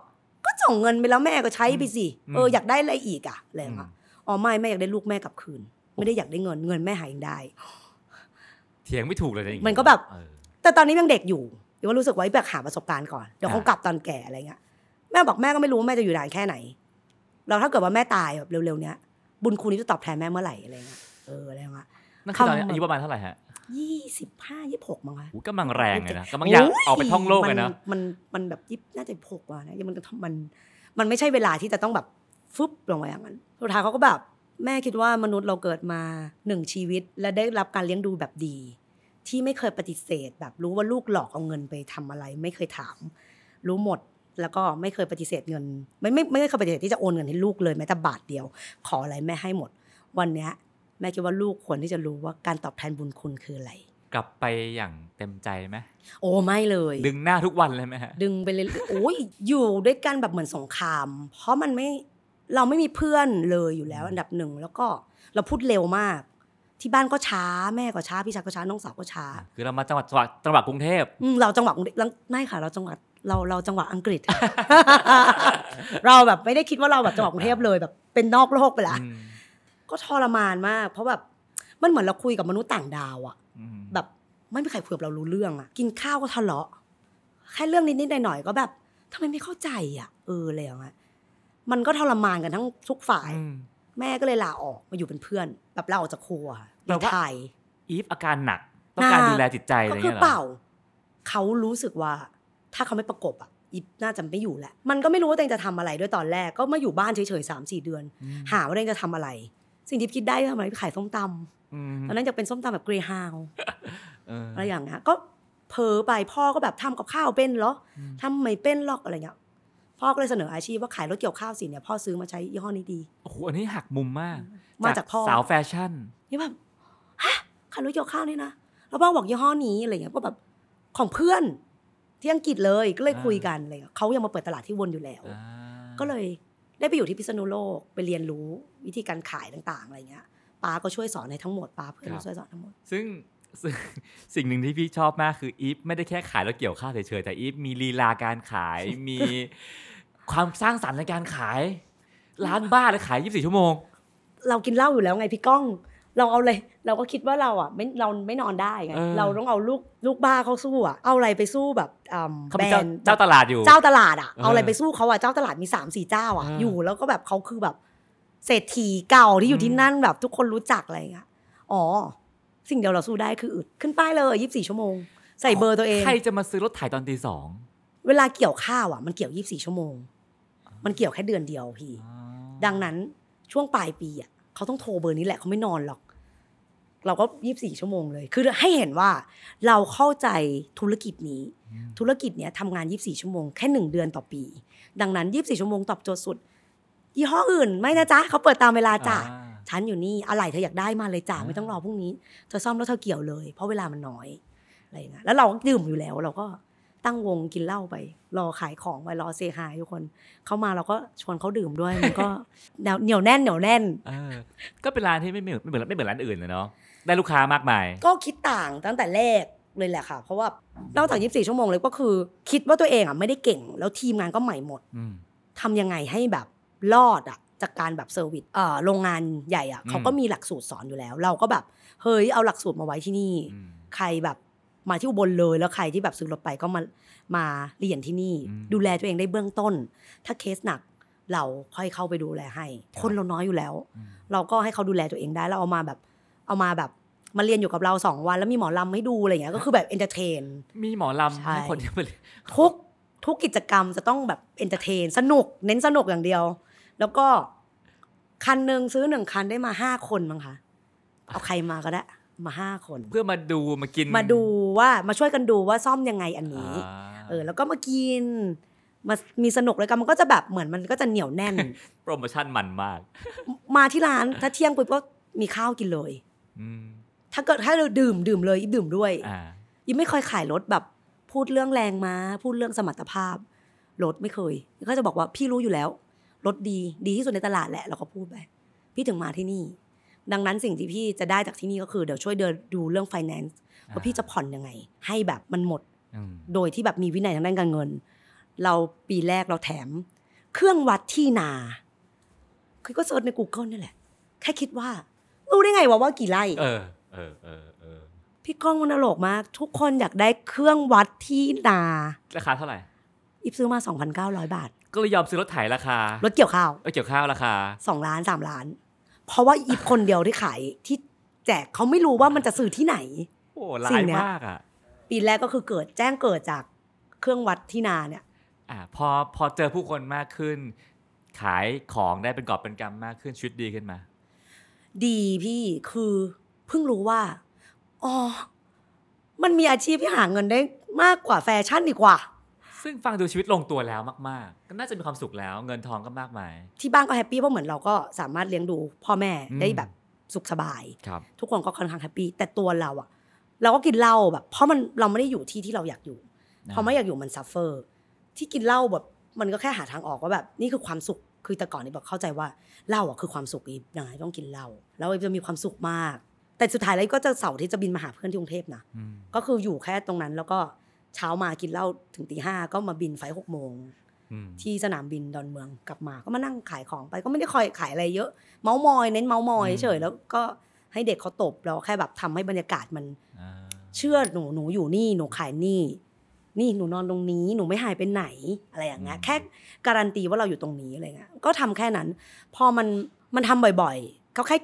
ก็ส่งเงินไปแล้วแม่ก็ใช้ไปสิอยากได้อะไรอีกอ่ะอะไรอ่ะอ๋อไม่อยากได้ลูกแม่กลับคืนไม่ได้อยากได้เงินแม่หายเองได้เถียงไม่ถูกเลยอย่างงี้มันก็แบบแต่ตอนนี้ยังเด็กอยู่เดี๋ยวรู้สึกว่าแบบหาประสบการณ์ก่อนเดี๋ยวคงกลับตอนแก่อะไรเงี้ยแม่บอกแม่ก็ไม่รู้แม่จะอยู่นานแค่ไหนเราถ้าเกิดว่าแม่ตายแบบเร็วๆเนี้ยบุญคุณนี้จะตอบแทนแม่เมื่อไหร่อะไรเงี้ยอะไรเงี้ยนั่นคือตอนอายุประมาณเท่าไหร่ฮะ25-26มั้งคะกำลังแรงเลยนะกำลังอยากเอาไปท่องโลกเลยนะมันแบบน่าจะหกว่านะมันไม่ใช่เวลาที่จะต้องแบบฟึบลงมาอย่างนั้นสุดท้ายเขาก็แบบ แม่คิดว่ามนุษย์เราเกิดมา1ชีวิตและได้รับการเลี้ยงดูแบบดีที่ไม่เคยปฏิเสธแบบรู้ว่าลูกหลอกเอาเงินไปทำอะไรไม่เคยถามรู้หมดแล้วก็ไม่เคยปฏิเสธเงินไม่เคยปฏิเสธที่จะโอนเงินให้ลูกเลยแม้แต่บาทเดียวขออะไรแม่ให้หมดวันนี้แม่คิดว่าลูกควรที่จะรู้ว่าการตอบแทนบุญคุณคืออะไรกลับไปอย่างเต็มใจไหมโอ้ไม่เลยดึงหน้าทุกวันเลยไหมฮะดึงไปเลยโอ้ยอยู่ด้วยกันแบบเหมือนสงครามเพราะมันไม่เราไม่มีเพื่อนเลยอยู่แล้วอันดับหนึ่งแล้วก็เราพูดเร็วมากที่บ้านก็ช้าแม่ก็ช้าพี่ชายก็ช้าน้องสาวก็ช้าคือเรามาจังหวัดกรุงเทพเราจังหวัดกรุงเทพไม่ค่ะเราจังหวัดเราจังหวัดอังกฤษ เราแบบไม่ได้คิดว่าเราแบบจังหวัดกรุงเทพเลยแบบเป็นนอกโลกไปละก็ทรมานมากเพราะแบบมันเหมือนเราคุยกับมนุษย์ต่างดาวอะแบบไม่มีใครคุยกับเรารู้เรื่องอะกินข้าวก็ทะเลาะแค่เรื่องนิดๆหน่อยๆก็แบบทำไมไม่เข้าใจอะอะไรอย่างเงี้ยมันก็ทรมานกันทั้งทุกฝ่ายแม่ก็เลยลาออกมาอยู่เป็นเพื่อนแบบลาออกจากครัวอยู่ไทยอีฟอาการหนักต้องการดูแลจิตใจอะไรเงี้ยก็คือเปล่าเขารู้สึกว่าถ้าเขาไม่ประกบอะอีฟน่าจะไม่อยู่แหละมันก็ไม่รู้ว่าตัวเองจะทำอะไรด้วยตอนแรกก็มาอยู่บ้านเฉยๆ 3-4 เดือนหาว่าตัวเองจะทำอะไรสิ่งที่คิดได้ทำอะไรขายส้มตำตอนนั้นจะเป็นส้มตำแบบเกรย์ฮาวอะไรอย่างเงี้ยก็เผลอไปพ่อก็แบบทำกับข้าวเป็นเหรอทำไม่เป็นหรอกอะไรเงี้ยพ่อก็เลยเสนออาชีพว่าขายรถเกี่ยวข้าวสิเนี่ยพ่อซื้อมาใช้ยี่ห้อนี้ดีโอ้โหอันนี้หักมุมมากมาจากพ่อสาวแฟชั่นนี่แบบฮะขายรถเกี่ยวข้าวนี่นะแล้วพ่อบอกยี่ห้อนี้อะไรเงี้ยก็แบบของเพื่อนที่อังกฤษเลยก็เลยคุยกันอะไรเขายังมาเปิดตลาดที่วนอยู่แล้วก็เลยได้ไปอยู่ที่พิษณุโลกไปเรียนรู้วิธีการขายต่างๆอะไรเงี้ยป้าก็ช่วยสอนในทั้งหมดป้าเพื่อนช่วยสอนทั้งหมดซึ่งสิ่งหนึ่งที่พี่ชอบมากคืออีฟไม่ได้แค่ขายแล้วเกี่ยวข้าวเฉยๆแต่อีฟมีลีลาการขาย มีความสร้างสรรค์ในการขายร้านบ้าเลยขาย24ชั่วโมงเรากินเหล้าอยู่แล้วไงพี่ก้องเราเอาเลยเราก็คิดว่าเราอ่ะเราไม่นอนได้ไงเราต้องเอาลูกบ้าเขาสู้อ่ะเอาอะไรไปสู้แบบแบรนด์เจ้าตลาดอยู่เจ้าตลาดอ่ะเอาอะไรไปสู้เขาอ่ะเจ้าตลาดมี 3-4 เจ้าอ่ะอยู่แล้วก็แบบเขาคือแบบเศรษฐีเก่าที่อยู่ที่นั่นแบบทุกคนรู้จักอะไรอย่างเงี้ยอ๋อสิ่งเดียวเราสู้ได้คืออึดขึ้นป้ายเลย24ชั่วโมงใส่เบอร์ตัวเองใครจะมาซื้อรถถ่ายตอน 2:00 น.เวลาเกี่ยวข้าวอ่ะมันเกี่ยว24ชั่วโมงมันเกี่ยวแค่เดือนเดียวพี่ดังนั้นช่วงปลายปีอ่ะเขาต้องโทรเบอร์นี้แหละเขาไม่นอนหรอกเราก็24ชั่วโมงเลยคือให้เห็นว่าเราเข้าใจธุรกิจนี้ธุรกิจเนี้ยทำงาน24ชั่วโมงแค่1เดือนต่อปีดังนั้น24ชั่วโมงตอบโจทย์สุดยี่ห้ออื่นไม่นะจ๊ะเขาเปิดตามเวลาจ้ะฉันอยู่นี่อะไรเธออยากได้มาเลยจ้ะไม่ต้องรอพรุ่งนี้เธอซ่อมแล้วเธอเกี่ยวเลยเพราะเวลามันน้อยอะไรอย่างเงี้ยแล้วเราก็ดื่มอยู่แล้วเราก็ตั้งวงกินเหล้าไปรอขายของไปรอเซฮายทุกคนเข้ามาเราก็ชวนเขาดื่มด้วยมันก็เหนียวแน่นก็เป็นร้านที่ไม่เหมือนร้านอื่นเลยเนาะได้ลูกค้ามากมายก็คิดต่างตั้งแต่แรกเลยแหละค่ะเพราะว่านอกจาก24ชั่วโมงเลยก็คือคิดว่าตัวเองอ่ะไม่ได้เก่งแล้วทีมงานก็ใหม่หมดทำยังไงให้แบบรอดอ่ะจากการแบบเซอร์วิสโรงงานใหญ่อ่ะเขาก็มีหลักสูตรสอนอยู่แล้วเราก็แบบเฮ้ยเอาหลักสูตรมาไว้ที่นี่ใครแบบมาที่อุบลเลยแล้วใครที่แบบซื้อรถไปก็มาเรียนที่นี่ดูแลตัวเองได้เบื้องต้นถ้าเคสหนักเราค่อยเข้าไปดูแลให้คนเราน้อยอยู่แล้วเราก็ให้เขาดูแลตัวเองได้เราเอามาแบบมาเรียนอยู่กับเรา2วันแล้วมีหมอลำให้ดูอะไรอย่างเงี้ยก็คือแบบเอนเตอร์เทนมีหมอลำให้คนที่มาทุกกิจกรรมจะต้องแบบเอนเตอร์เทนสนุกเน้นสนุกอย่างเดียวแล้วก็คันนึงซื้อ1คันได้มา5คนมั้งคะเอาใครมาก็ได้มา5คนเพื่อมาดูมากินมาดูว่ามาช่วยกันดูว่าซ่อมยังไงอันนี้แล้วก็มากินมามีสนุกเลยกันมันก็จะแบบเหมือนมันก็จะเหนียวแน่นโปรโมชั่นมันมากมาที่ร้านถ้าเที่ยงปุ๊บก็มีข้าวกินเลยถ้าเราดื่มเลยดื่มด้วยยิ่งไม่เคยขายรถแบบพูดเรื่องแรงม้าพูดเรื่องสมรรถภาพรถไม่เคยเขาจะบอกว่าพี่รู้อยู่แล้วรถดีที่สุดในตลาดแหละเราก็พูดไปพี่ถึงมาที่นี่ดังนั้นสิ่งที่พี่จะได้จากที่นี่ก็คือเดี๋ยวช่วยเดินดูเรื่อง finance ว่าพี่จะผ่อนยังไงให้แบบมันหมดโดยที่แบบมีวินัยทางด้านการเงินเราปีแรกเราแถมเครื่องวัดที่นาคือก็เสิร์ชใน Google นี่แหละแค่คิดว่ารู้ได้ไงว่ากี่ไร่พี่ก้องมันตลกมากทุกคนอยากได้เครื่องวัดที่นาราคาเท่าไหร่อีฟซื้อมา 2,900 บาทก็เลยยอมซื้อรถไถราคารถเกี่ยวข้าวราคา2ล้าน3ล้านเพราะว่าอีฟคนเดียวที่ขายที่แจกเขาไม่รู้ว่ามันจะซื้อที่ไหนโอ้หลายมากอ่ะปีแรกก็คือแจ้งเกิดจากเครื่องวัดที่นาเนี่ยพอเจอผู้คนมากขึ้นขายของได้เป็นกอบเป็นกำมากขึ้นชีวิตดีขึ้นมา ดีพี่คือเพิ่งรู้ว่าอ๋อมันมีอาชีพที่หาเงินได้มากกว่าแฟชั่นดีกว่าซึ่งฟังดูชีวิตลงตัวแล้วมากๆก็น่าจะมีความสุขแล้วเงินทองก็มากมายที่บ้านก็แฮปปี้เพราะเหมือนเราก็สามารถเลี้ยงดูพ่อแม่ได้แบบสุขสบายทุกคนก็ค่อนข้างแฮปปี้แต่ตัวเราอะเราก็กินเหล้าแบบเพราะมันเราไม่ได้อยู่ที่ที่เราอยากอยู่พอไม่อยากอยู่มันซัฟเฟอร์ที่กินเหล้าแบบมันก็แค่หาทางออกว่าแบบนี่คือความสุขคือแต่ก่อนนี่แบบเข้าใจว่าเหล้าอะคือความสุขอีฟยังไงต้องกินเหล้าแล้วอีฟจะมีความสุขมากแต่สุดท้ายแล้วก็จะเสาร์ที่จะบินมาหาเพื่อนที่กรุงเทพนะก็คืออยู่แค่ตรงนั้นแล้วก็เช้ามากินเหล้าถึงตีห้าก็มาบินไฟ6 โมงที่สนามบินดอนเมืองกลับมาก็มานั่งขายของไปก็ไม่ได้คอยขายอะไรเยอะเมาท์มอยเน้นเมาท์มอยเฉยแล้วก็ให้เด็กเขาตบเราแค่แบบทำให้บรรยากาศมันเชื่อหนูอยู่นี่หนูขายนี่นี่หนูนอนตรงนี้หนูไม่หายไปไหนอะไรอย่างเงี้ยแค่การันตีว่าเราอยู่ตรงนี้อะไรเงี้ยก็ทำแค่นั้นพอมันทำบ่อยๆเขาแค่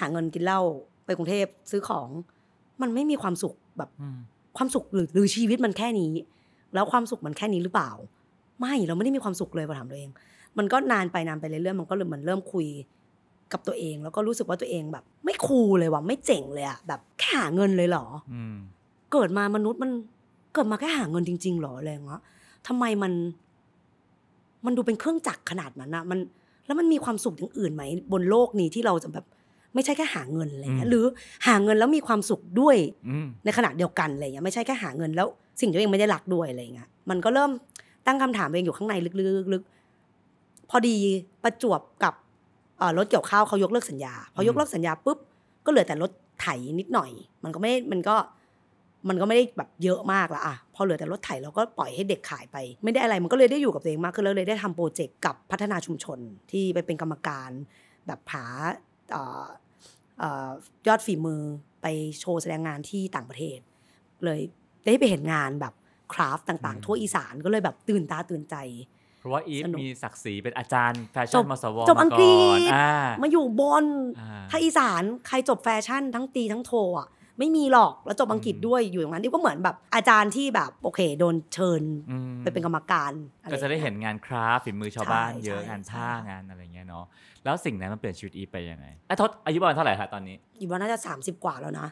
หาเงินกินเหล้าไปกรุงเทพซื้อของมันไม่มีความสุขแบบความสุขหรือชีวิตมันแค่นี้แล้วความสุขมันแค่นี้หรือเปล่าไม่เราไม่ได้มีความสุขเลยพอถามตัวเองมันก็นานไปเรื่อยๆมันก็เลยมันเริ่มคุยกับตัวเองแล้วก็รู้สึกว่าตัวเองแบบไม่คูลเลยว่ะไม่เจ๋งเลยอ่ะแบบแค่หาเงินเลยเหรอเกิดมามนุษย์มันเกิดมาแค่หาเงินจริงๆหรออะไรอย่างเงี้ยทำไมมันดูเป็นเครื่องจักรขนาดนั้นนะมันแล้วมันมีความสุขอย่างอื่นไหมบนโลกนี้ที่เราจะแบบไม่ใช่แค่หาเงินอะไรเงี้ยหรือหาเงินแล้วมีความสุขด้วยในขณะเดียวกันอะไรเงี้ยไม่ใช่แค่หาเงินแล้วสิ่งที่ตัวเองไม่ได้รักด้วยอะไรเงี้ยมันก็เริ่มตั้งคำถามตัวเองอยู่ข้างในลึกๆพอดีประจวบกับรถเกี่ยวข้าวเขายกเลิกสัญญาพอยกเลิกสัญญาปุ๊บก็เหลือแต่รถไถนิดหน่อยมันก็ไม่ได้แบบเยอะมากละอ่ะพอเหลือแต่รถไถเราก็ปล่อยให้เด็กขายไปไม่ได้อะไรมันก็เลยได้อยู่กับตัวเองมากขึ้นเลยได้ทำโปรเจกต์กับพัฒนาชุมชนที่ไปเป็นกรรมการแบบหายอดฝีมือไปโชว์แสดงงานที่ต่างประเทศเลยได้ไปเห็นงานแบบคราฟต์ต่างๆทั่วอีสานก็เลยแบบตื่นตาตื่นใจเพราะว่าอีฟมีศักดิ์ศรีเป็นอาจารย์แฟชั่นมสว.จบอังกฤษมาอยู่บนถ้าอีสานใครจบแฟชั่นทั้งตีทั้งโทอ่ะไม่มีหรอกแล้วจบอังกฤษด้วยอยู่ตรงนั้นนี่ก็เหมือนแบบอาจารย์ที่แบบโอเคโดนเชิญไปเป็นกรรมการก็จะได้เห็นงานคราฟต์ฝีมือชาวบ้านเยอะงานท่างานอะไรเงี้ยเนาะแล้วสิ่งนั้นมันเปลี่ยนชีวิตอีฟไปยังไงไอ้ทศอายุประมาณเท่าไหร่คะตอนนี้อีฟน่าจะ30กว่าแล้วนะ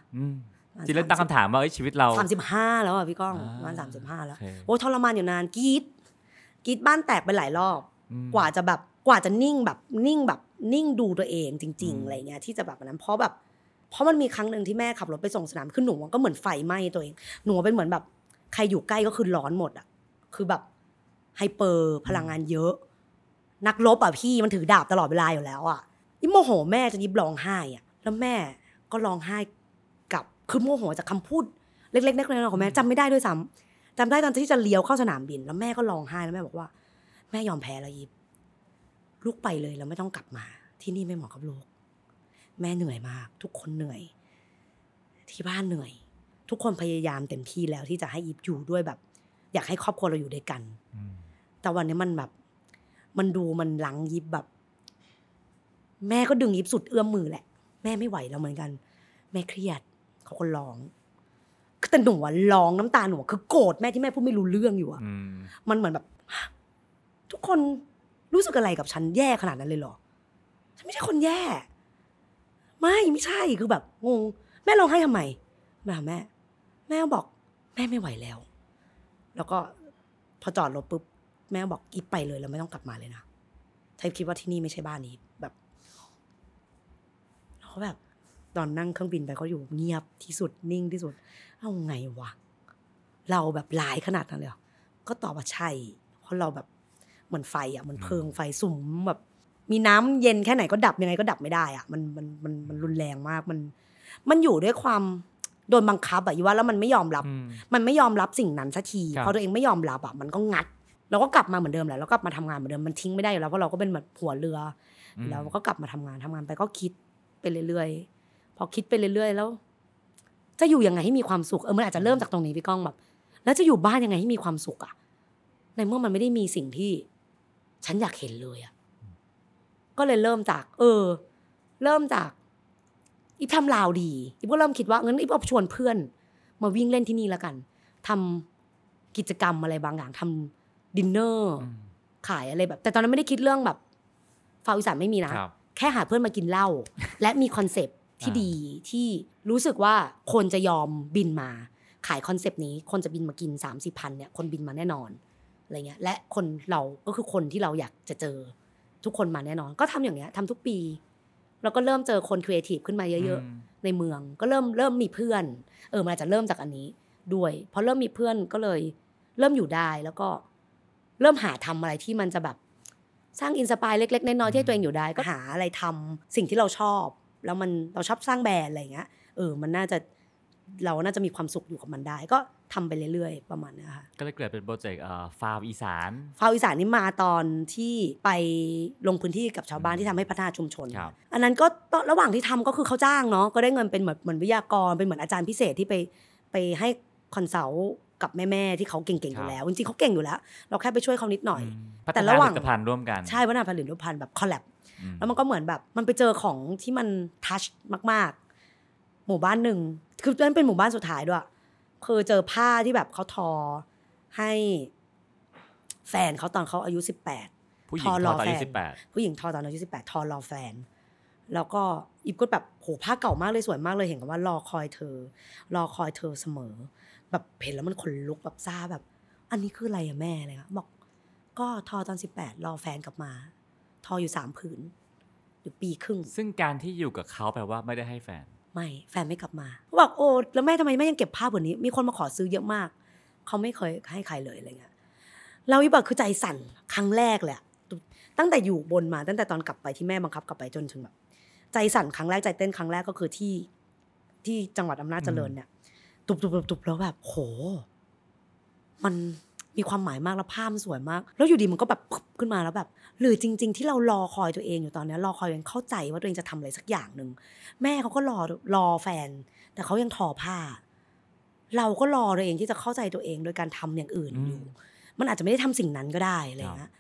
จริงๆตั้งคำถามว่าชีวิตเรา35แล้วอ่ะพี่ก้องประมาณ35แล้วโอ้ทรมานอยู่นานกรีดบ้านแตกไปหลายรอบกว่าจะนิ่งดูตัวเองจริงๆอะไรเงี้ยที่จะแบบนั้นเพราะมันมีครั้งนึงที่แม่ขับรถไปส่งสนามคือหนูก็เหมือนไฟไหม้ตัวเองหนูเป็นเหมือนแบบใครอยู่ใกล้ก็คือร้อนหมดอ่ะคือแบบไฮเปอร์พลังงานเยอะนักรบอ่ะพี่มันถือดาบตลอดเวลาอยู่แล้วอ่ะยิ่งโมโหแม่จะยิ่งร้องไห้อ่ะแล้วแม่ก็ร้องไห้กับคือโมโหจากคำพูดเล็กๆนักเรียนของแม่จำไม่ได้ด้วยซ้ำจำได้ตอนที่จะเลี้ยวเข้าสนามบินแล้วแม่ก็ร้องไห้แล้วแม่บอกว่าแม่ยอมแพ้แล้วยิบลูกไปเลยแล้วไม่ต้องกลับมาที่นี่ไม่เหมาะกับลูกแม่เหนื่อยมากทุกคนเหนื่อยที่บ้านเหนื่อยทุกคนพยายามเต็มที่แล้วที่จะให้อีฟอยู่ด้วยแบบอยากให้ครอบครัวเราอยู่ด้วยกันแต่วันนี้มันแบบมันดูมันหลังอีฟแบบแม่ก็ดึงอีฟสุดเอื้อมมือแหละแม่ไม่ไหวแล้วเหมือนกันแม่เครียดเขาก็ร้องแต่หนูว่าร้องน้ำตาหนูคือโกรธแม่ที่แม่พูดไม่รู้เรื่องอยู่อ่ะมันเหมือนแบบทุกคนรู้สึกอะไรกับฉันแย่ขนาดนั้นเลยเหรอฉันไม่ใช่คนแย่ไม่ใช่คือแบบงงแม่ร้องไห้ทำไมแม่บอกแม่ไม่ไหวแล้วแล้วก็พอจอดรถปุ๊บแม่บอกอีฟไปเลยแล้วไม่ต้องกลับมาเลยนะไทยคิดว่าที่นี่ไม่ใช่บ้านนี้แบบแล้วก็แบบตอนนั่งเครื่องบินไปเขาอยู่เงียบที่สุดนิ่งที่สุดเอาไงวะเราแบบหลายขนาดนั้นเลยก็ตอบว่าใช่เพราะเราแบบเหมือนไฟอ่ะเหมือนเพลิงไฟสุมแบบมีน้ำเย็นแค่ไหนก็ดับยังไงก็ดับไม่ได้อ่ะมันรุนแรงมากมันอยู่ด้วยความโดนบังคับอ่ะอยู่ว่าแล้วมันไม่ยอมรับสิ่งนั้นสักทีพอตัวเองไม่ยอมรับอ่ะมันก็งัดเราก็กลับมาเหมือนเดิมแหละแล้วกลับมาทำงานเหมือนเดิมมันทิ้งไม่ได้อยู่แล้วเพราะเราก็เป็นแบบหัวเรือแล้วก็กลับมาทำงานไปก็คิดไปเรื่อยๆพอคิดไปเรื่อยๆแล้วจะอยู่ยังไงให้มีความสุขมันอาจจะเริ่มจากตรงนี้พี่ก้องแบบแล้วจะอยู่บ้านยังไงให้มีความสุขอ่ะในเมื่อมันไม่ได้มีสิ่งที่ฉันอยากเห็นเลยอ่ะก็เลยเริ่มจากอีฟทำลาวดีอีฟก็เริ่มคิดว่างั้นอีฟชวนเพื่อนมาวิ่งเล่นที่นี่แล้วกันทำกิจกรรมอะไรบางอย่างทำดินเนอร์ขายอะไรแบบแต่ตอนนั้นไม่ได้คิดเรื่องแบบฟาวอีสานไม่มีนะ แค่หาเพื่อนมากินเหล้าและมีคอนเซปต์ที่ดีที่รู้สึกว่าคนจะยอมบินมาขายคอนเซปต์นี้คนจะบินมากิน 30,000 เนี่ยคนบินมาแน่นอนอะไรเงี้ยและคนเราก็คือคนที่เราอยากจะเจอทุกคนมาแน่นอนก็ทำอย่างเงี้ยทำทุกปีเราก็เริ่มเจอคนครีเอทีฟขึ้นมาเยอะๆในเมืองก็เริ่มมีเพื่อนมันอาจจะเริ่มจากอันนี้ด้วยพอเริ่มมีเพื่อนก็เลยเริ่มอยู่ได้แล้วก็เริ่มหาทำอะไรที่มันจะแบบสร้างอินสปายเล็กๆน้อยๆที่ตัวเองอยู่ได้ก็หาอะไรทำสิ่งที่เราชอบแล้วมันเราชอบสร้างแบรนด์อะไรเงี้ยมันน่าจะเราน่าจะมีความสุขอยู่กับมันได้ก็ทำไปเรื่อยๆประมาณนี้ค่ะก็เลยเกิดเป็นโปรเจกต์ฟาร์มอีสานนี่มาตอนที่ไปลงพื้นที่กับชาวบ้านที่ทำให้พัฒนาชุมชนอันนั้นก็ระหว่างที่ทำก็คือเขาจ้างเนาะก็ได้เงินเป็นเหมือนวิทยากรเป็นเหมือนอาจารย์พิเศษที่ไปให้คอนซัลท์กับแม่ๆที่เขาเก่งๆอยู่แล้วจริงๆเขาเก่งอยู่แล้วเราแค่ไปช่วยเขานิดหน่อยแต่ระหว่างผลิตภัณฑ์ร่วมกันใช่พัฒนาผลิตภัณฑ์แบบคอลแลบแล้วมันก็เหมือนแบบมันไปเจอของที่มันทัชมากๆหมู่บ้านนึงคือนั่นเป็นหมู่บ้านสุดท้ายด้วยคือเจอผ้าที่แบบเขาทอให้แฟนเขาตอนเขาอายุ18ผู้หญิงทอตอนอายุ18ผู้หญิงทอตอนอายุ18ทอรอแฟนแล้วก็อิฟก็แบบโหผ้าเก่ามากเลยสวยมากเลยเห็นกันว่ารอคอยเธอเสมอแบบเห็นแล้วมันขนลุกแบบซาแบบอันนี้คืออะไรอะแม่อะไรคะบอกก็ทอตอน18รอแฟนกลับมาทออยู่3ผืนอยู่ปีครึ่งซึ่งการที่อยู่กับเขาแปลว่าไม่ได้ให้แฟนไม่แฟนไม่กลับมาบอกโอ้แล้วแม่ทำไมแม่ยังเก็บผ้าผืนนี้มีคนมาขอซื้อเยอะมากเขาไม่เคยให้ใครเลยอะไรเงี้ยเราอิฟคือใจสั่นครั้งแรกเลยตั้งแต่อยู่บนมาตั้งแต่ตอนกลับไปที่แม่บังคับกลับไปจนถึงแบบใจสั่นครั้งแรกใจเต้นครั้งแรกก็คือที่จังหวัดอำนาจเจริญเนี่ยตุบแล้วแบบโหมันมีความหมายมากแล้วภาพมันสวยมากแล้วอยู่ดีมันก็แบบปึ๊บขึ้นมาแล้วแบบหรือจริงๆที่เรารอคอยตัวเองอยู่ตอนนี้รอคอยยังเข้าใจว่าตัวเองจะทำอะไรสักอย่างนึงแม่เขาก็รอแฟนแต่เขายังทอผ้าเราก็รอตัวเองที่จะเข้าใจตัวเองโดยการทำอย่างอื่นอยู่มันอาจจะไม่ได้ทำสิ่งนั้นก็ได้อะไรเงี้ย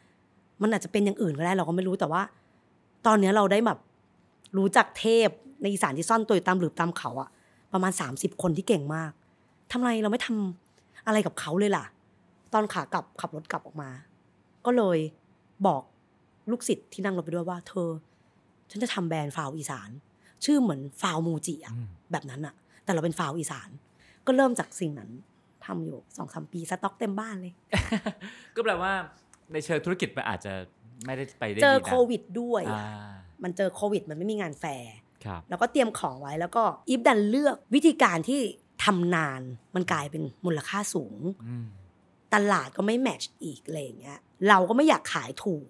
มันอาจจะเป็นอย่างอื่นก็ได้เราก็ไม่รู้แต่ว่าตอนนี้เราได้แบบรู้จักเทพในอีสานที่ซ่อนตัวอยู่ตามหลืบตามเขาอะประมาณ30คนที่เก่งมากทำไมเราไม่ทำอะไรกับเขาเลยล่ะตอนขากลับขับรถกลับออกมาก็เลยบอกลูกศิษย์ที่นั่งรถไปด้วยว่าเธอฉันจะทำแบรนด์ฟาวอีสานชื่อเหมือนฟาวมูจิอะแบบนั้นอะแต่เราเป็นฟาวอีสานก็เริ่มจากสิ่งนั้นทำอยู่ 2-3 ปีสต็อกเต็มบ้านเลยก็แปลว่าในเชิงธุรกิจมันอาจจะไม่ได้ไปได้ดีนะเจอโควิดด้วยมันเจอโควิดมันไม่มีงานแฟร์แล้วก็เตรียมของไว้แล้วก็อีฟดันเลือกวิธีการที่ทำนานมันกลายเป็นมูลค่าสูงตลาดก็ไม่แมทช์อีกอะไรอย่างเงี้ยเราก็ไม่อยากขายถูก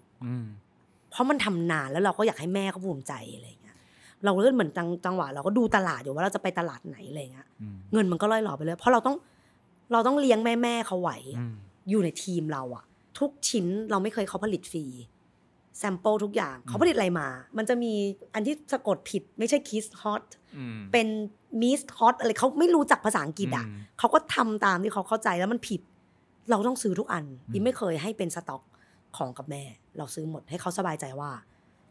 เพราะมันทำนานแล้วเราก็อยากให้แม่เขาภูมิใจอะไรอย่างเงี้ยเราเลื่อนเหมือนจังหวะเราก็ดูตลาดอยู่ว่าเราจะไปตลาดไหนอะไรอย่างเงี้ยเงินมันก็ล่อยหล่อไปเลยเพราะเราต้องเลี้ยงแม่เขาไหวอยู่ในทีมเราอะทุกชิ้นเราไม่เคยเขาผลิตฟรีแซมเปิลทุกอย่างเขาผลิตอะไรมามันจะมีอันที่สะกดผิดไม่ใช่คิสฮอตเป็นมิสฮอตอะไรเขาไม่รู้จักภาษาอังกฤษอ่ะเขาก็ทำตามที่เขาเข้าใจแล้วมันผิดเราต้องซื้อทุกอันอีไม่เคยให้เป็นสต็อกของกับแม่เราซื้อหมดให้เขาสบายใจว่า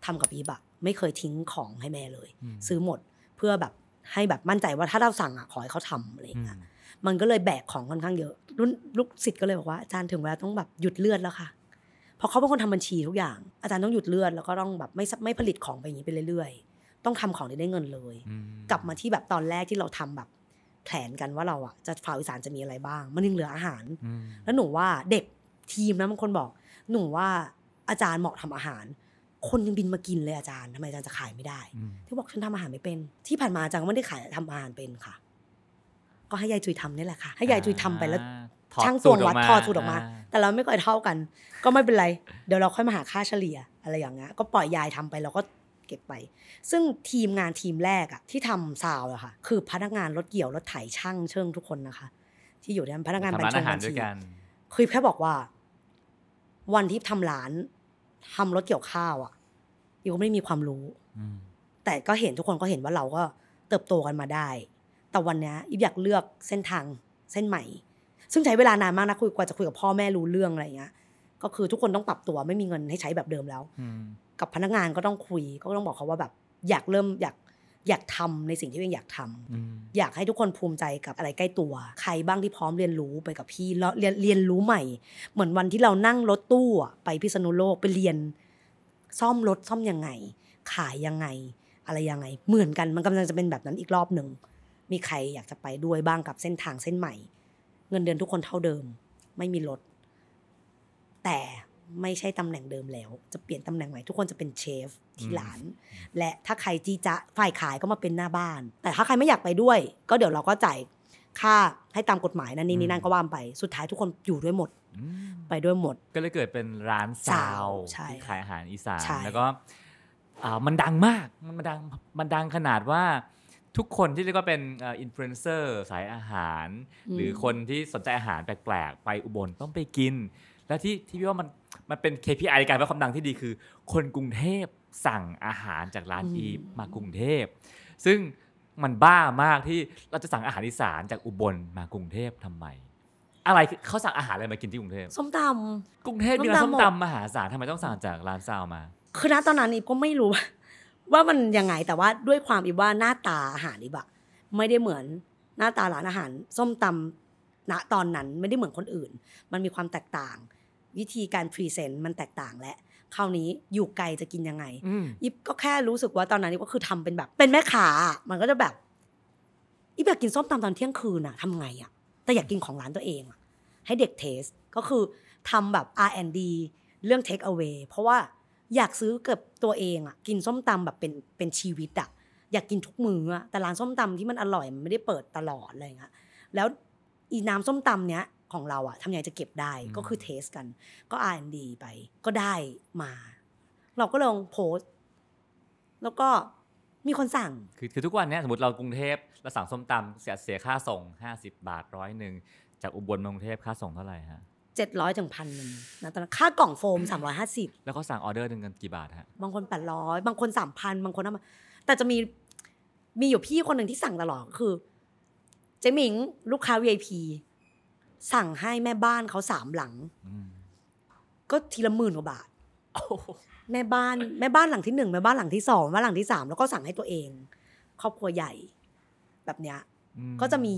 ทำกับอีบะไม่เคยทิ้งของให้แม่เลยซื้อหมดเพื่อแบบให้แบบมั่นใจว่าถ้าเราสั่งอ่ะขอให้เขาทำอะไรอย่างเงี้ยมันก็เลยแบกของค่อนข้างเยอะรุ่นลูกศิษย์ก็เลยบอกว่าอาจารย์ถึงเวลาต้องแบบหยุดเลือดแล้วค่ะเพราะเขาเป็นคนทำบัญชีทุกอย่างอาจารย์ต้องหยุดเลือดแล้วก็ต้องแบบไม่ผลิตของไปอย่างนี้ไปเรื่อยๆต้องทำของได้เงินเลยกลับมาที่แบบตอนแรกที่เราทำแบบแผนกันว่าเราอ่ะจะฟาวอีสานจะมีอะไรบ้างมันยังเหลืออาหารแล้วหนูว่าเด็กทีมนะบางคนบอกหนูว่าอาจารย์เหมาะทำอาหารคนยังบินมากินเลยอาจารย์ทำไมอาจารย์จะขายไม่ได้ที่บอกฉันทำอาหารไม่เป็นที่ผ่านมาอาจารย์ก็ไม่ได้ขายทำอาหารเป็นค่ะก็ให้ยายจุยทำนี่แหละค่ะให้ยายจุยทำไปแล้วช่างตวงวัดทอดสูตรออกมาแต่เราไม่ค่อยเท่ากันก็ไม่เป็นไรเดี๋ยวเราค่อยมาหาค่าเฉลี่ยอะไรอย่างเงี้ยก็ปล่อยยายทำไปเราก็เก็บไปซึ่งทีมงานทีมแรกอะที่ทำซาวอะค่ะคือพนักงานรถเกี่ยวรถไถช่างเชิงทุกคนนะคะที่อยู่ในพนักงานบัญชีบัญชีคือแค่บอกว่าวันที่ทำร้านทำรถเกี่ยวข้าวอะอยู่ก็ไม่มีความรู้แต่ก็เห็นทุกคนก็เห็นว่าเราก็เติบโตกันมาได้แต่วันนี้อยากเลือกเส้นทางเส้นใหม่ซึ่งใช้เวลานานมากนะคุยกว่าจะคุยกับพ่อแม่รู้เรื่องอะไรอย่างเงี้ยก็คือทุกคนต้องปรับตัวไม่มีเงินให้ใช้แบบเดิมแล้วกับพนักงานก็ต้องคุยก็ต้องบอกเขาว่าแบบอยากเริ่มอยากทำในสิ่งที่ตัวเองอยากทำอยากให้ทุกคนภูมิใจกับอะไรใกล้ตัวใครบ้างที่พร้อมเรียนรู้ไปกับพี่เรียนรู้ใหม่เหมือนวันที่เรานั่งรถตู้ไปพิษณุโลกไปเรียนซ่อมรถซ่อมยังไง ขายยังไงอะไรยังไงเหมือนกันมันกำลังจะเป็นแบบนั้นอีกรอบหนึ่งมีใครอยากจะไปด้วยบ้างกับเส้นทางเส้นใหม่เงินเดือนทุกคนเท่าเดิมไม่มีลดแต่ไม่ใช่ตำแหน่งเดิมแล้วจะเปลี่ยนตำแหน่งใหม่ทุกคนจะเป็นเชฟที่ร้านและถ้าใครจี้จ๊ะฝ่ายขายก็มาเป็นหน้าบ้านแต่ถ้าใครไม่อยากไปด้วยก็เดี๋ยวเราก็จ่ายค่าให้ตามกฎหมายนั่นนี่นั่นก็ว่าไปสุดท้ายทุกคนอยู่ด้วยหมดไปด้วยหมดก็เลยเกิดเป็นร้านซาวที่ขายอาหารอีสานแล้วก็มันดังมากมันดังขนาดว่าทุกคนที่เรียกว่าเป็นอินฟลูเอนเซอร์สายอาหารหรือคนที่สนใจอาหารแปลกๆไปอุบลต้องไปกินและที่พี่ว่ามันเป็น KPI การวัดความดังที่ดีคือคนกรุงเทพสั่งอาหารจากร้านอีฟมากรุงเทพซึ่งมันบ้ามากที่เราจะสั่งอาหารอีสานจากอุบลมากรุงเทพทำไมอะไรเขาสั่งอาหารอะไรมากินที่กรุงเทพส้มตำกรุงเทพมีร้านส้มตำมหาศาลทำไมต้องสั่งจากร้านซาวมาคือณตอนนั้นอีฟก็ไม่รู้ว่ามันยังไงแต่ว่าด้วยความอีฟว่าหน้าตาอาหารอีฟอะไม่ได้เหมือนหน้าตาร้านอาหารส้มตำณตอนนั้นไม่ได้เหมือนคนอื่นมันมีความแตกต่างวิธีการพรีเซนต์มันแตกต่างและคราวนี้อยู่ไกลจะกินยังไงอีฟก็แค่รู้สึกว่าตอนนั้นอีฟก็คือทำเป็นแบบเป็นแม่ค้ามันก็จะแบบอีฟอยากกินส้มตำตอนเที่ยงคืนอะทำไงอะแต่อยากกินของร้านตัวเองอะให้เด็กเทสก็คือทำแบบ R&D เรื่อง take away เพราะว่าอยากซื้อกับตัวเองอ่ะกินส้มตำแบบเป็นชีวิตอ่ะอยากกินทุกมื้ออ่ะแต่ร้านส้มตำที่มันอร่อยมันไม่ได้เปิดตลอดอะไรเงี้ยแล้วอีน้ำส้มตำเนี้ยของเราอ่ะทำยังไงจะเก็บได้ก็คือเทสกันก็ R&D ไปก็ได้มาเราก็ลงโพสต์แล้วก็มีคนสั่งคือทุกวันเนี้ยสมมติเรากรุงเทพเราสั่งส้มตำเสียค่าส่ง50 บาท100จากอุบลมากรุงเทพค่าส่งเท่าไหร่ฮะ700ถึง 1,000 นึงนะตอนนั้นค่ากล่องโฟม350แล้วเขาสั่งออเดอร์นึงกันกี่บาทฮะบางคน800บางคน 3,000 บางคนแต่จะมีอยู่พี่คนหนึ่งที่สั่งตลอดคือเจ๊หมิงลูกค้า VIP สั่งให้แม่บ้านเขา3หลังก็ทีละ10,000 กว่าบาทแม่บ้านหลังที่1แม่บ้านหลังที่2แม่บ้านหลังที่3แล้วก็สั่งให้ตัวเองครอบครัวใหญ่แบบเนี้ยก็จะมี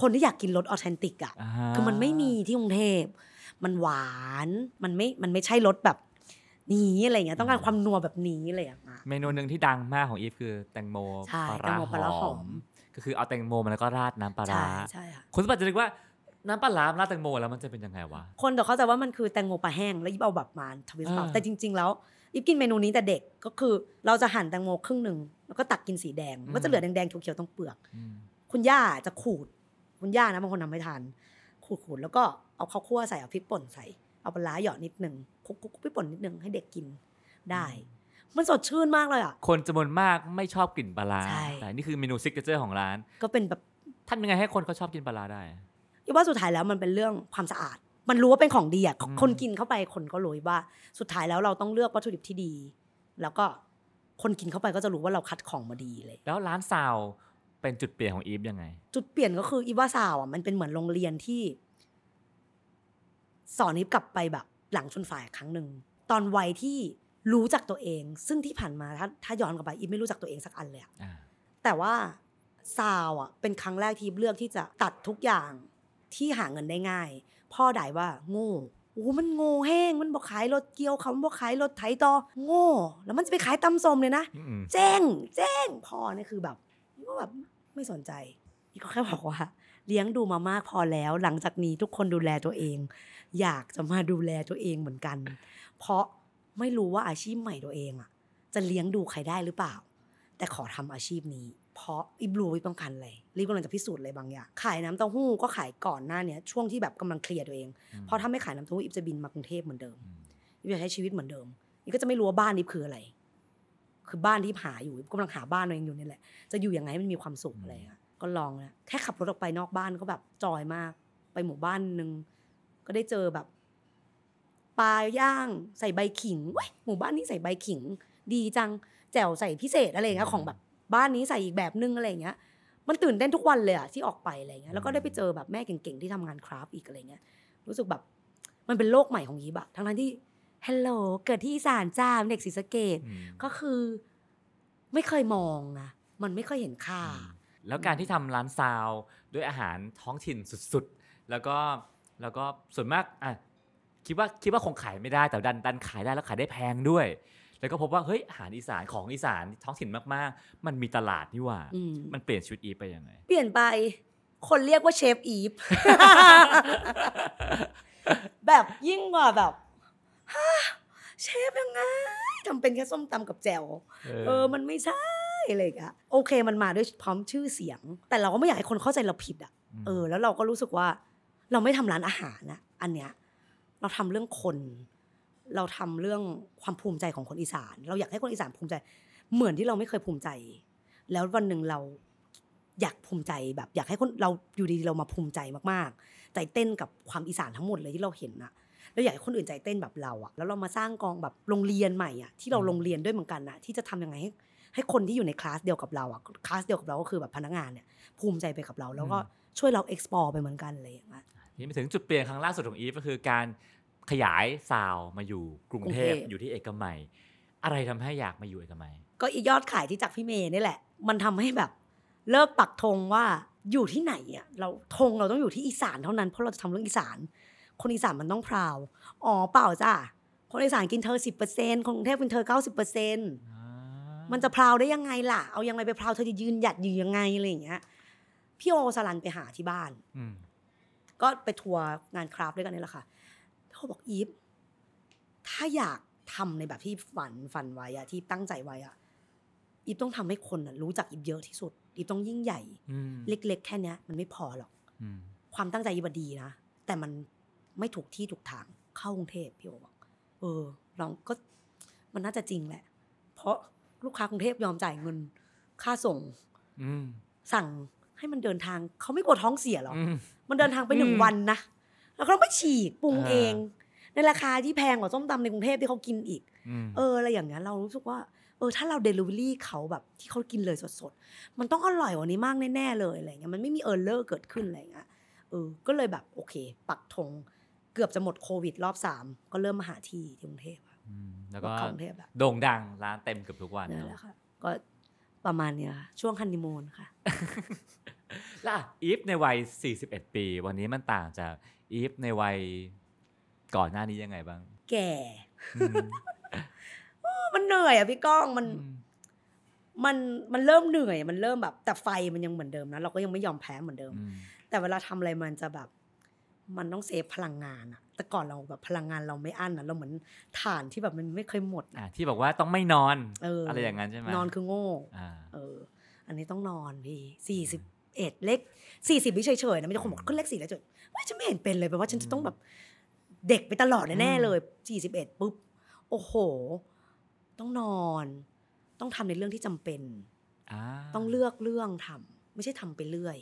คนที่อยากกินรสออเทนติกอ่ะคือมันไม่มีที่กรุงเทพมันหวานมันไม่ใช่รสแบบนี้อะไรเงี้ยต้องการความนัวแบบนี้อะไรอย่างเงี้ยเมนูนึงที่ดังมากของอีฟคือแตงโมปลาหอมก็คือเอาแตงโมมาแล้วก็ราดน้ำปลาร้าคนสมัยจะนึกว่าน้ำปลาร้าราดแตงโมแล้วมันจะเป็นยังไงวะคนแต่เข้าใจว่ามันคือแตงโมปลาแห้งแล้วอีฟเอาแบบมาทวิสต์ปากแต่จริงๆแล้วอีฟกินเมนูนี้แต่เด็กก็คือเราจะหั่นแตงโมครึ่งนึงแล้วก็ตักกินสีแดงก็จะเหลือแดงๆเขียวๆตรงเปลือกคุณย่าจะขูดคุณย่านะบางคนทำไม่ทันขูดๆแล้วก็เอาข้าวคั่วใส่เอาพริกป่นใส่เอาปลาร้าหยอดนิดนึงคลุกๆพริกป่นนิดนึงให้เด็กกินได้มันสดชื่นมากเลยอ่ะคนจำนวนมากไม่ชอบกลิ่นปลาร้าแต่นี่คือเมนูซิกเนเจอร์ของร้านก็เป็นแบบท่านยังไงให้คนเขาชอบกินปลาร้าได้อีกว่าสุดท้ายแล้วมันเป็นเรื่องความสะอาดมันรู้ว่าเป็นของดีอ่ะคนกินเข้าไปคนก็รู้ว่าสุดท้ายแล้วเราต้องเลือกวัตถุดิบที่ดีแล้วก็คนกินเข้าไปก็จะรู้ว่าเราคัดของมาดีเลยแล้วร้านซาวเป็นจุดเปลี่ยนของอีฟยังไงจุดเปลี่ยนก็คืออีฟว่าซาวอ่ะมันเป็นเหมือนโรงเรียนที่สอนอีฟกลับไปแบบหลังชนฝาครั้งนึงตอนวัยที่รู้จักตัวเองซึ่งที่ผ่านมาถ้าย้อนกลับไปอีฟไม่รู้จักตัวเองสักอันเลยแต่ว่าซาวอ่ะเป็นครั้งแรกที่อีฟเลือกที่จะตัดทุกอย่างที่หาเงินได้ง่ายพ่อด่าว่าโง่โอ้มันโง่แห้งมันบอกขายรถเกี๊ยวเขาบอกขายรถไถตอโง่แล้วมันจะไปขายตำส้มเลยนะแจ้งพ่อนี่คือแบบก็แบบไม่สนใจก็แค่บอกว่าเลี้ยงดูมามากพอแล้วหลังจากนี้ทุกคนดูแลตัวเองอยากจะมาดูแลตัวเองเหมือนกันเพราะไม่รู้ว่าอาชีพใหม่ตัวเองอ่ะจะเลี้ยงดูใครได้หรือเปล่าแต่ขอทำอาชีพนี้เพราะอีบลูอีต้องการอะไรรีบกำลังจะพิสูจน์อะไรบางอย่างขายน้ำเต้าหู้ก็ขายก่อนหน้านี้ช่วงที่แบบกำลังเคลียร์ตัวเองเพราะถ้าไม่ขายน้ำเต้าหู้อีจะบินมากรุงเทพเหมือนเดิมอีจะใช้ชีวิตเหมือนเดิมอีก็จะไม่รู้ว่าบ้านอีคืออะไรคือบ้านที่หาอยู่กำลังหาบ้านตัวเองอยู่นี่แหละจะอยู่ยังไงมันมีความสุขอะไรก็ลองนะแค่ขับรถออกไปนอกบ้านก็แบบจอยมากไปหมู่บ้านนึงก็ได้เจอแบบปลาย่างใส่ใบขิงหมู่บ้านนี้ใส่ใบขิงดีจังแจ่วใส่พิเศษอะไรเงี้ยของแบบบ้านนี้ใส่อีกแบบนึงอะไรเงี้ยมันตื่นเต้นทุกวันเลยอะที่ออกไปอะไรเงี้ยแล้วก็ได้ไปเจอแบบแม่เก่งๆที่ทำงานคราฟอีกอะไรเงี้ยรู้สึกแบบมันเป็นโลกใหม่ของยีบอะทั้งที่ฮัลโหลเกิดที่อีสานจ้าเด็กศรีสะเกษก็คือไม่เคยมองนะมันไม่เคยเห็นค่าแล้วการที่ทำร้านซาวด้วยอาหารท้องถิ่นสุดๆแล้วก็ส่วนมากคิดว่าคงขายไม่ได้แต่ดันขายได้แล้วขายได้แพงด้วย แล้วก็พบว่าเฮ้ยอาหารอีสานของอีสานท้องถิ่นมากๆมันมีตลาดนี่หว่ามันเปลี่ยนชีวิตอีฟไปยังไงเปลี่ยนไปคนเรียกว่าเชฟอีฟ แบบยิ่งกว่าแบบเชฟยังไงทำเป็นแค่ส้มตำกับแจ่วมันไม่ใช่อะไรอย่างเงี้ยโอเคมันมาด้วยพร้อมชื่อเสียงแต่เราก็ไม่อยากให้คนเข้าใจเราผิดอ่ะแล้วเราก็รู้สึกว่าเราไม่ทำร้านอาหารนะอันเนี้ยเราทำเรื่องคนเราทำเรื่องความภูมิใจของคนอีสานเราอยากให้คนอีสานภูมิใจเหมือนที่เราไม่เคยภูมิใจแล้ววันนึงเราอยากภูมิใจแบบอยากให้คนเราอยู่ดีๆเรามาภูมิใจมากๆใจเต้นกับความอีสานทั้งหมดเลยที่เราเห็นนะแล้วอยากให้คนอื่นใจเต้นแบบเราอะแล้วเรามาสร้างกองแบบโรงเรียนใหม่อะที่เราโรงเรียนด้วยเหมือนกันนะที่จะทำยังไงให้คนที่อยู่ในคลาสเดียวกับเราอะคลาสเดียวกับเราก็คือแบบพนักงานเนี่ยภูมิใจไปกับเราแล้วก็ช่วยเรา explore ไปเหมือนกันเลยอย่างเงี้ยนี่มาถึงจุดเปลี่ยนครั้งล่าสุดของอีฟก็คือการขยายซาวมาอยู่กรุงเทพอยู่ที่เอกมัยอะไรทำให้อยากมาอยู่เอกมัยก็ยอดขายที่จากพี่เมย์นี่แหละมันทำให้แบบเลิกปักธงว่าอยู่ที่ไหนอ่ะเราธงเราต้องอยู่ที่อีสานเท่านั้นเพราะเราจะทำเรื่องอีสานคนอีสานมันต้องพราวอ๋อเปล่าจ้ะคนอีสานกินเธอ 10% คนกรุงเทพกินเธอ 90% มันจะพราวได้ยังไงล่ะเอายังไงไปพราวเธอจะยืนหยัดอยู่ยังไงอะไรอย่างเงี้ยพี่โอสลันไปหาที่บ้านก็ไปทัวร์งานคราฟด้วยกันนี่แหละค่ะเขาบอกอีฟถ้าอยากทำในแบบที่ฝันไว้อะที่ตั้งใจไว้อะอีฟต้องทำให้คนรู้จักอีฟเยอะที่สุดอีฟต้องยิ่งใหญ่เล็กๆแค่นี้มันไม่พอหรอกความตั้งใจอีฟดีนะแต่มันไม่ถูกที่ถูกทางเข้ากรุงเทพพี่โอบอกลองก็มันน่าจะจริงแหละเพราะลูกค้ากรุงเทพยอมจ่ายเงินค่าส่งสั่งให้มันเดินทางเขาไม่กลัวท้องเสียหรอกมันเดินทางไป1วันนะแล้วก็ไม่ฉีกปรุงเองในราคาที่แพงกว่าส้มตำในกรุงเทพที่เขากินอีกอะไรอย่างเงี้ยเรารู้สึกว่าถ้าเรา delivery เขาแบบที่เขากินเลยสดๆมันต้องอร่อยกว่านี้มากแน่ๆเลยอะไรเงี้ยมันไม่มีerrorเกิดขึ้นอะไรเงี้ยก็เลยแบบโอเคปักธงเกือบจะหมดโควิดรอบ3ก็เริ่มมาหาที่กรุงเทพแล้วก็โด่งดังร้านเต็มเกือบทุกวันนั่นแหละค่ะก็ประมาณเนี้ยค่ะช่วงฮันนีมูนค่ะล่ะอีฟในวัย41ปีวันนี้มันต่างจากอีฟในวัยก่อนหน้านี้ยังไงบ้างแก่ มันเหนื่อยอ่ะพี่ก้องมันเริ่มเหนื่อยมันเริ่มแบบแต่ไฟมันยังเหมือนเดิมนะเราก็ยังไม่ยอมแพ้เหมือนเดิมแต่เวลาทำอะไรมันจะแบบมันต้องเซฟพลังงานอะแต่ก่อนเราแบบพลังงานเราไม่อั้นนะเราเหมือนถ่านที่แบบมันไม่เคยหมดนะที่บอกว่าต้องไม่นอน อะไรอย่างนั้นใช่ไหมนอนคือโง่อันนี้ต้องนอนพี่41เลข40ไม่เฉยๆนะไม่จะคนบอกก็เลข4แล้วจดไม่ฉันไม่เห็นเป็นเลยแปลว่าฉันจะต้องแบบเด็กไปตลอดแน่ๆเลย41ปุ๊บโอ้โหต้องนอนต้องทำในเรื่องที่จำเป็นต้องเลือกเรื่องทำไม่ใช่ทำไปเรื่อย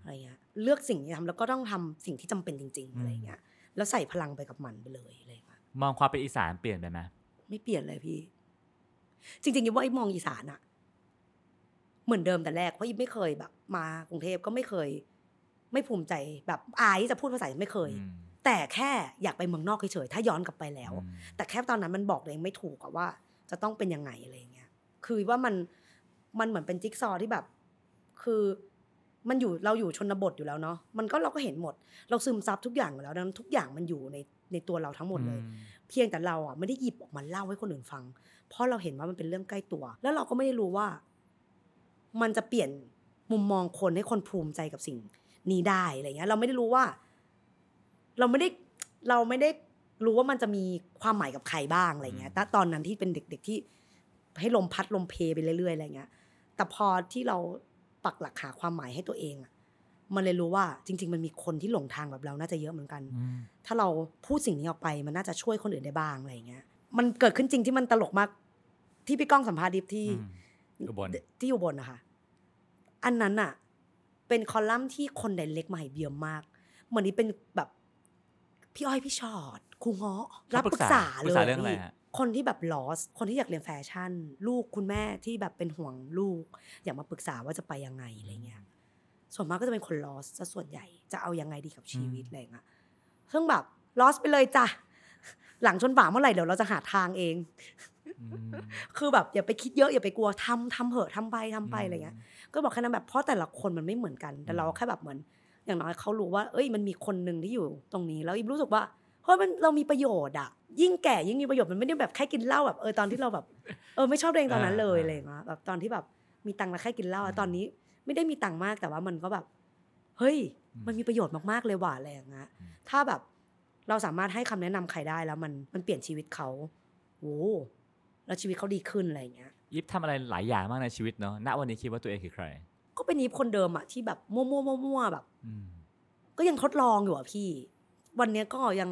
อะไรเงี้ยเลือกสิ่งที่ทำแล้วก็ต้องทำสิ่งที่จำเป็นจริงๆอะไรเงี้ยแล้วใส่พลังไปกับมันไปเลยอะไรเงี้ยมองความเป็นอีสานเปลี่ยนไปไหมไม่เปลี่ยนเลยพี่จริงๆยิ่งว่าไอ้มองอีสานอะเหมือนเดิมแต่แรกเพราะยิ่งไม่เคยแบบมากรุงเทพก็ไม่เคยไม่ภูมิใจแบบอายจะพูดภาษาไม่เคยแต่แค่อยากไปเมืองนอกเฉยๆถ้าย้อนกลับไปแล้วแต่แค่ตอนนั้นมันบอกตัวเองไม่ถูกว่าจะต้องเป็นยังไงอะไรเงี้ยคือว่ามันเหมือนเป็นจิ๊กซอว์ที่แบบคือมันอยู่เราอยู่ชนบทอยู่แล้วเนาะมันก็เราก็เห็นหมดเราซึมซับทุกอย่างอยู่แล้วดังนั้นทุกอย่างมันอยู่ในตัวเราทั้งหมดเลยเพียงแต่เราอ่ะไม่ได้หยิบออกมาเล่าให้คนอื่นฟังเพราะเราเห็นว่ามันเป็นเรื่องใกล้ตัวแล้วเราก็ไม่ได้รู้ว่ามันจะเปลี่ยนมุมมองคนให้คนภูมิใจกับสิ่งนี้ได้อะไรเงี้ยเราไม่ได้รู้ว่าเราไม่ได้รู้ว่ามันจะมีความหมายกับใครบ้างอะไรเงี้ยแต่ตอนนั้นที่เป็นเด็กๆที่ให้ลมพัดลมเพไปเรื่อยๆอะไรเงี้ยแต่พอที่เราปักหลักหาความหมายให้ตัวเองอ่ะมันเลยรู้ว่าจริงๆมันมีคนที่หลงทางแบบเราน่าจะเยอะเหมือนกันถ้าเราพูดสิ่งนี้ออกไปมันน่าจะช่วยคนอื่นได้บ้างอะไรเงี้ยมันเกิดขึ้นจริงที่มันตลกมากที่พี่ก้องสัมภาษณ์ดิฟที่อยู่บนนะคะอันนั้นอ่ะเป็นคอลัมน์ที่คนเล็กมาให้เบียมมากเหมือนนี่เป็นแบบพี่อ้อยพี่ชอดครูเงาะรับปรึกษาเลยคนที่แบบลอสคนที่อยากเรียนแฟชั่นลูกคุณแม่ที่แบบเป็นห่วงลูกอยากมาปรึกษาว่าจะไปยังไงอะไรเงี้ยส่วนมากก็จะเป็นคนลอสซะส่วนใหญ่จะเอายังไงดีกับชีวิตอะไรเงี้ยซึ่งแบบลอสไปเลยจ้ะหลังชนฝาเมื่อไหร่เดี๋ยวเราจะหาทางเองคือแบบอย่าไปคิดเยอะอย่าไปกลัวทำเหอะทำไปอะไรเงี้ยก็บอกแค่นั้นแบบเพราะแต่ละคนมันไม่เหมือนกันแต่เราแค่แบบเหมือนอย่างน้อยเขารู้ว่าเอ้ยมันมีคนนึงที่อยู่ตรงนี้แล้วอิบรู้สึกว่าเ ราะมันเรามีประโยชน์อ่ะยิ่งแก่ยิ่งมีประโยชน์มันไม่ได้แบบแค่กินเหล้าแบบตอนที่เราแบบไม่ชอบเองตอนนั้นเลยอะไรอย่างเงี้ยแบบตอนที่แบบมีตังค์แล้วแค่กินเหล้าตอนนี้ไม่ได้มีตังค์มากแต่ว่ามันก็แบบเฮ้ยมันมีประโยชน์มากๆเลยว่ะอะไรอย่างเงี้ยถ้าแบบเราสามารถให้คำแนะนำใครได้แล้วมันเปลี่ยนชีวิตเขาโอ้แล้วชีวิตเขาดีขึ้นอะไรอย่างเงี้ยยิปทำอะไรหลายอย่างมากในชีวิตเนาะณวันนี้คิดว่าตัวเองคือใครก็เป็นยิปคนเดิมอะที่แบบมั่วแบบก็ยังทดลองอยู่อะพี่วันนี้ก็ยั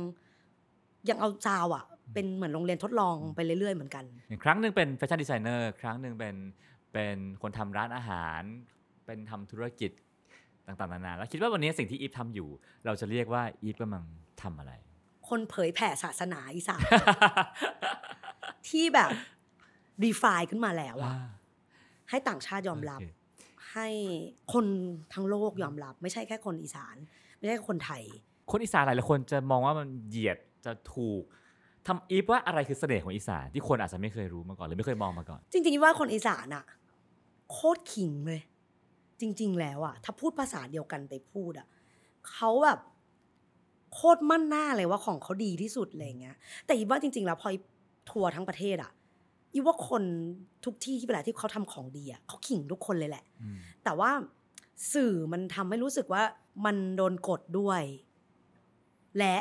งเอาจาวอะเป็นเหมือนโรงเรียนทดลองไปเรื่อยๆเหมือนกันครั้งหนึ่งเป็นแฟชั่นดีไซเนอร์ครั้งหนึ่งเป็นคนทำร้านอาหารเป็นทำธุรกิจต่างๆนานาแล้วคิดว่าวันนี้สิ่งที่อีฟทำอยู่เราจะเรียกว่าอีฟกำลังทำอะไรคนเผยแผ่ศาสนาอีสาน ที่แบบรีไฟน์ขึ้นมาแล้วอะให้ต่างชาติยอมรับ ให้คนทั้งโลกยอมรับไม่ใช่แค่คนอีสานไม่ใช่แค่คนไทยคนอีสานหลายคนจะมองว่ามันเหยียดจะถูกทำอีฟว่าอะไรคือเสน่ห์ของอีสานที่คนอาจจะไม่เคยรู้มาก่อนหรือไม่เคยมองมาก่อนจริงๆว่าคนอีสานอะโคตรขิงเลยจริงๆแล้วอะถ้าพูดภาษาเดียวกันไปพูดอะเขาแบบโคตรมั่นหน้าเลยว่าของเขาดีที่สุดอะไรเงี้ยแต่อีว่าจริงๆแล้วพอทัวร์ทั้งประเทศอะอีว่าคนทุกที่ที่เวลาที่เขาทำของดีอะเขาขิงทุกคนเลยแหละแต่ว่าสื่อมันทำให้รู้สึกว่ามันโดนกดด้วยและ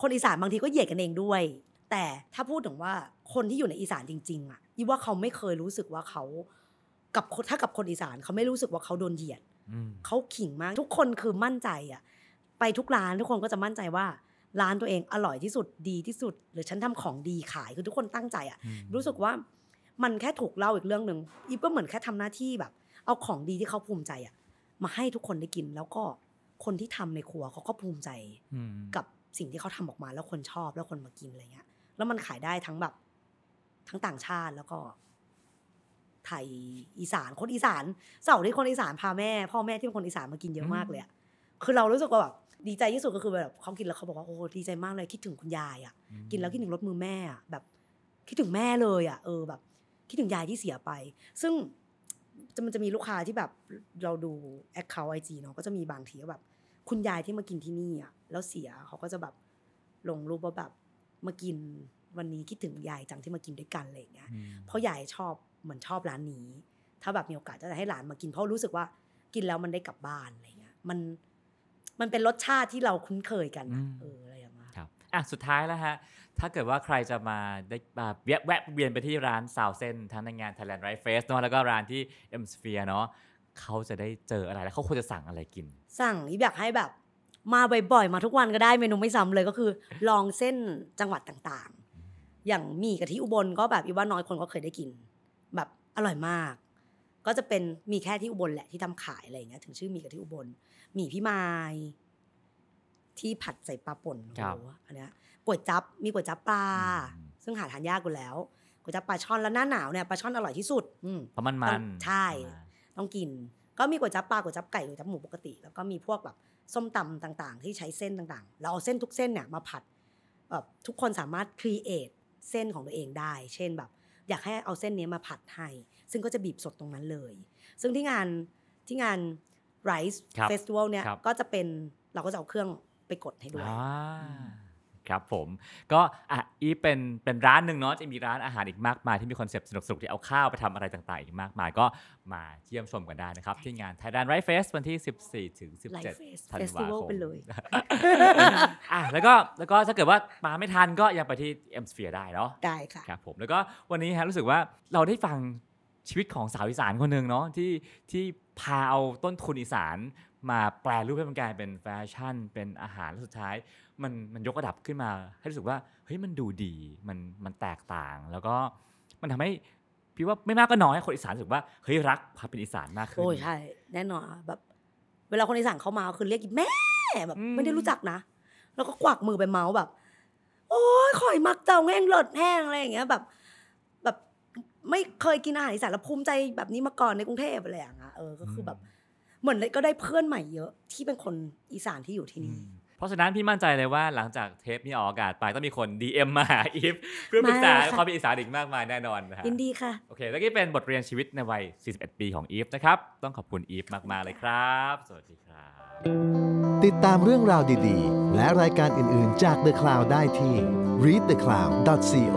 คนอีสานบางทีก็เหยียดกันเองด้วยแต่ถ้าพูดถึงว่าคนที่อยู่ในอีสานจริงๆอะอีว่าเขาไม่เคยรู้สึกว่าเขากับถ้ากับคนอีสานเขาไม่รู้สึกว่าเขาโดนเหยียดเขาขิงมากทุกคนคือมั่นใจอะไปทุกร้านทุกคนก็จะมั่นใจว่าร้านตัวเองอร่อยที่สุดดีที่สุดหรือฉันทำของดีขายคือทุกคนตั้งใจอะรู้สึกว่ามันแค่ถูกเล่าอีกเรื่องนึงอีฟก็เหมือนแค่ทำหน้าที่แบบเอาของดีที่เขาภูมิใจอะมาให้ทุกคนได้กินแล้วก็คนที่ทำในครัวเขาก็ภูมิใจกับสิ่งที่เขาทำออกมาแล้วคนชอบแล้วคนมากินอะไรเงี้ยแล้วมันขายได้ทั้งแบบทั้งต่างชาติแล้วก็ไทยอีสานคนอีสานเสาร์ที่คนอีสานพาแม่พ่อแม่ที่เป็นคนอีสานมากินเยอะมากเลยอะคือเรารู้สึกว่าแบบดีใจที่สุดก็คือแบบเขากินแล้วเขาบอกว่าโอ้ดีใจมากเลยคิดถึงคุณยายอ่ะกินแล้วคิดถึงรสมือแม่อ่ะแบบคิดถึงแม่เลยอ่ะแบบคิดถึงยายที่เสียไปซึ่งมันจะมีลูกค้าที่แบบเราดู account IG เนาะก็จะมีบางทีก็แบบคุณยายที่มากินที่นี่อ่ะแล้วเสียเขาก็จะแบบลงรูปว่าแบบมากินวันนี้คิดถึงยายจังที่มากินด้วยกันอะไรอย่างเงี้ยเพราะยายชอบเหมือนชอบร้านนี้ถ้าแบบมีโอกาสจะให้หลานมากินเพราะรู้สึกว่ากินแล้วมันได้กลับบ้านอะไรเงี้ยมันเป็นรสชาติที่เราคุ้นเคยกันอะไรอย่างเงี้ยครับอ่ะสุดท้ายแล้วฮะถ้าเกิดว่าใครจะมาได้แวะเวียนไปที่ร้านซาวเซ่นทั้งในงาน Thailand Rice Fest เนาะแล้วก็ร้านที่ M Sphere เนาะเขาจะได้เจออะไรแล้วเขาควรจะสั่งอะไรกินสั่งอยากให้แบบมาบ่อยๆมาทุกวันก็ได้เมนูไม่ซ้ำเลยก็คือลองเส้นจังหวัดต่างๆอย่างหมี่กะทิอุบลก็แบบอีว่าน้อยคนก็เคยได้กินแบบอร่อยมากก็จะเป็นมีแค่ที่อุบลแหละที่ทำขายอะไรอย่างเงี้ยถึงชื่อมีกับที่อุบลมีพี่มายที่ผัดใส่ปลาป่นอันเนี้ยก๋วยจั๊บมีก๋วยจั๊บปลาซึ่งหาทานยากอยู่แล้วก๋วยจั๊บปลาช่อนแล้วหน้าหนาวเนี่ยปลาช่อนอร่อยที่สุดเพราะมันใช่ต้องกินก็มีก๋วยจั๊บปลาก๋วยจั๊บไก่ก๋วยจั๊บหมูปกติแล้วก็มีพวกแบบส้มตำต่างๆที่ใช้เส้นต่างๆเราเอาเส้นทุกเส้นเนี่ยมาผัดแบบทุกคนสามารถครีเอทเส้นของตัวเองได้เช่นแบบอยากให้เอาเส้นนี้มาผัดให้ซึ่งก็จะบีบสดตรงนั้นเลยซึ่งที่งาน Rice Festival เนี่ยก็จะเป็นเราก็จะเอาเครื่องไปกดให้ด้วยครับผมก็อีเป็นร้านหนึ่งเนาะจะมีร้านอาหารอีกมากมายที่มีคอนเซ็ปต์สนุกๆที่เอาข้าวไปทำอะไรต่างๆอีกมากมายก็มาเยี่ยมชมกันได้นะครับที่งาน Thailand Rice Fest วันที่ 14-17 ธันวาคมไปเลยแล้วก็ถ้าเกิดว่ามาไม่ทันก็ยังไปที่ M Sphere ได้เนาะได้ค่ะครับผมแล้วก็วันนี้ฮะรู้สึกว่าเราได้ฟังชีวิตของสาวอีสานคนนึงเนาะที่พาเอาต้นทุนอีสานมาแปลรูปให้มันกลายเป็นแฟชั่นเป็นอาหารและสุดท้ายมันยกระดับขึ้นมาให้รู้สึกว่าเฮ้ยมันดูดีมันแตกต่างแล้วก็มันทำให้พี่ว่าไม่มากก็น้อยคนอีสานรู้สึกว่าเฮ้ยรักความเป็นอีสานมากขึ้นโอ้ใช่แน่นอนแบบเวลาคนอีสานเข้ามาคือเรียกแม่แบบไม่ได้รู้จักนะแล้วก็กวักมือไปเมาแบบโอ้ยข่อยมักเจ้าแห้งหลดแห้งอะไรอย่างเงี้ยแบบไม่เคยกินอาหารอีสานแล้วภูมิใจแบบนี้มาก่อนในกรุงเทพอะไรอย่างเงี้ยก็คือแบบเหมือนก็ได้เพื่อนใหม่เยอะที่เป็นคนอีสานที่อยู่ที่นี่พ ราะฉะนั้นพี่มั่นใจเลยว่าหลังจากเทปนี้ออกอากาศไปต้องมีคน DM มาหาอีฟเพื่อปรึกษาความเป็นอิสระอีกมากมายแน่นอนนะฮะยินดีค่ะโอเคแล้วนี่เป็นบทเรียนชีวิตในวัย41ปีของอีฟนะครับต้องขอบคุณอีฟมากๆเลยครับสวัสดีครับติดตามเรื่องราวดีๆและรายการอื่นๆจาก The Cloud ได้ที่ readthecloud.co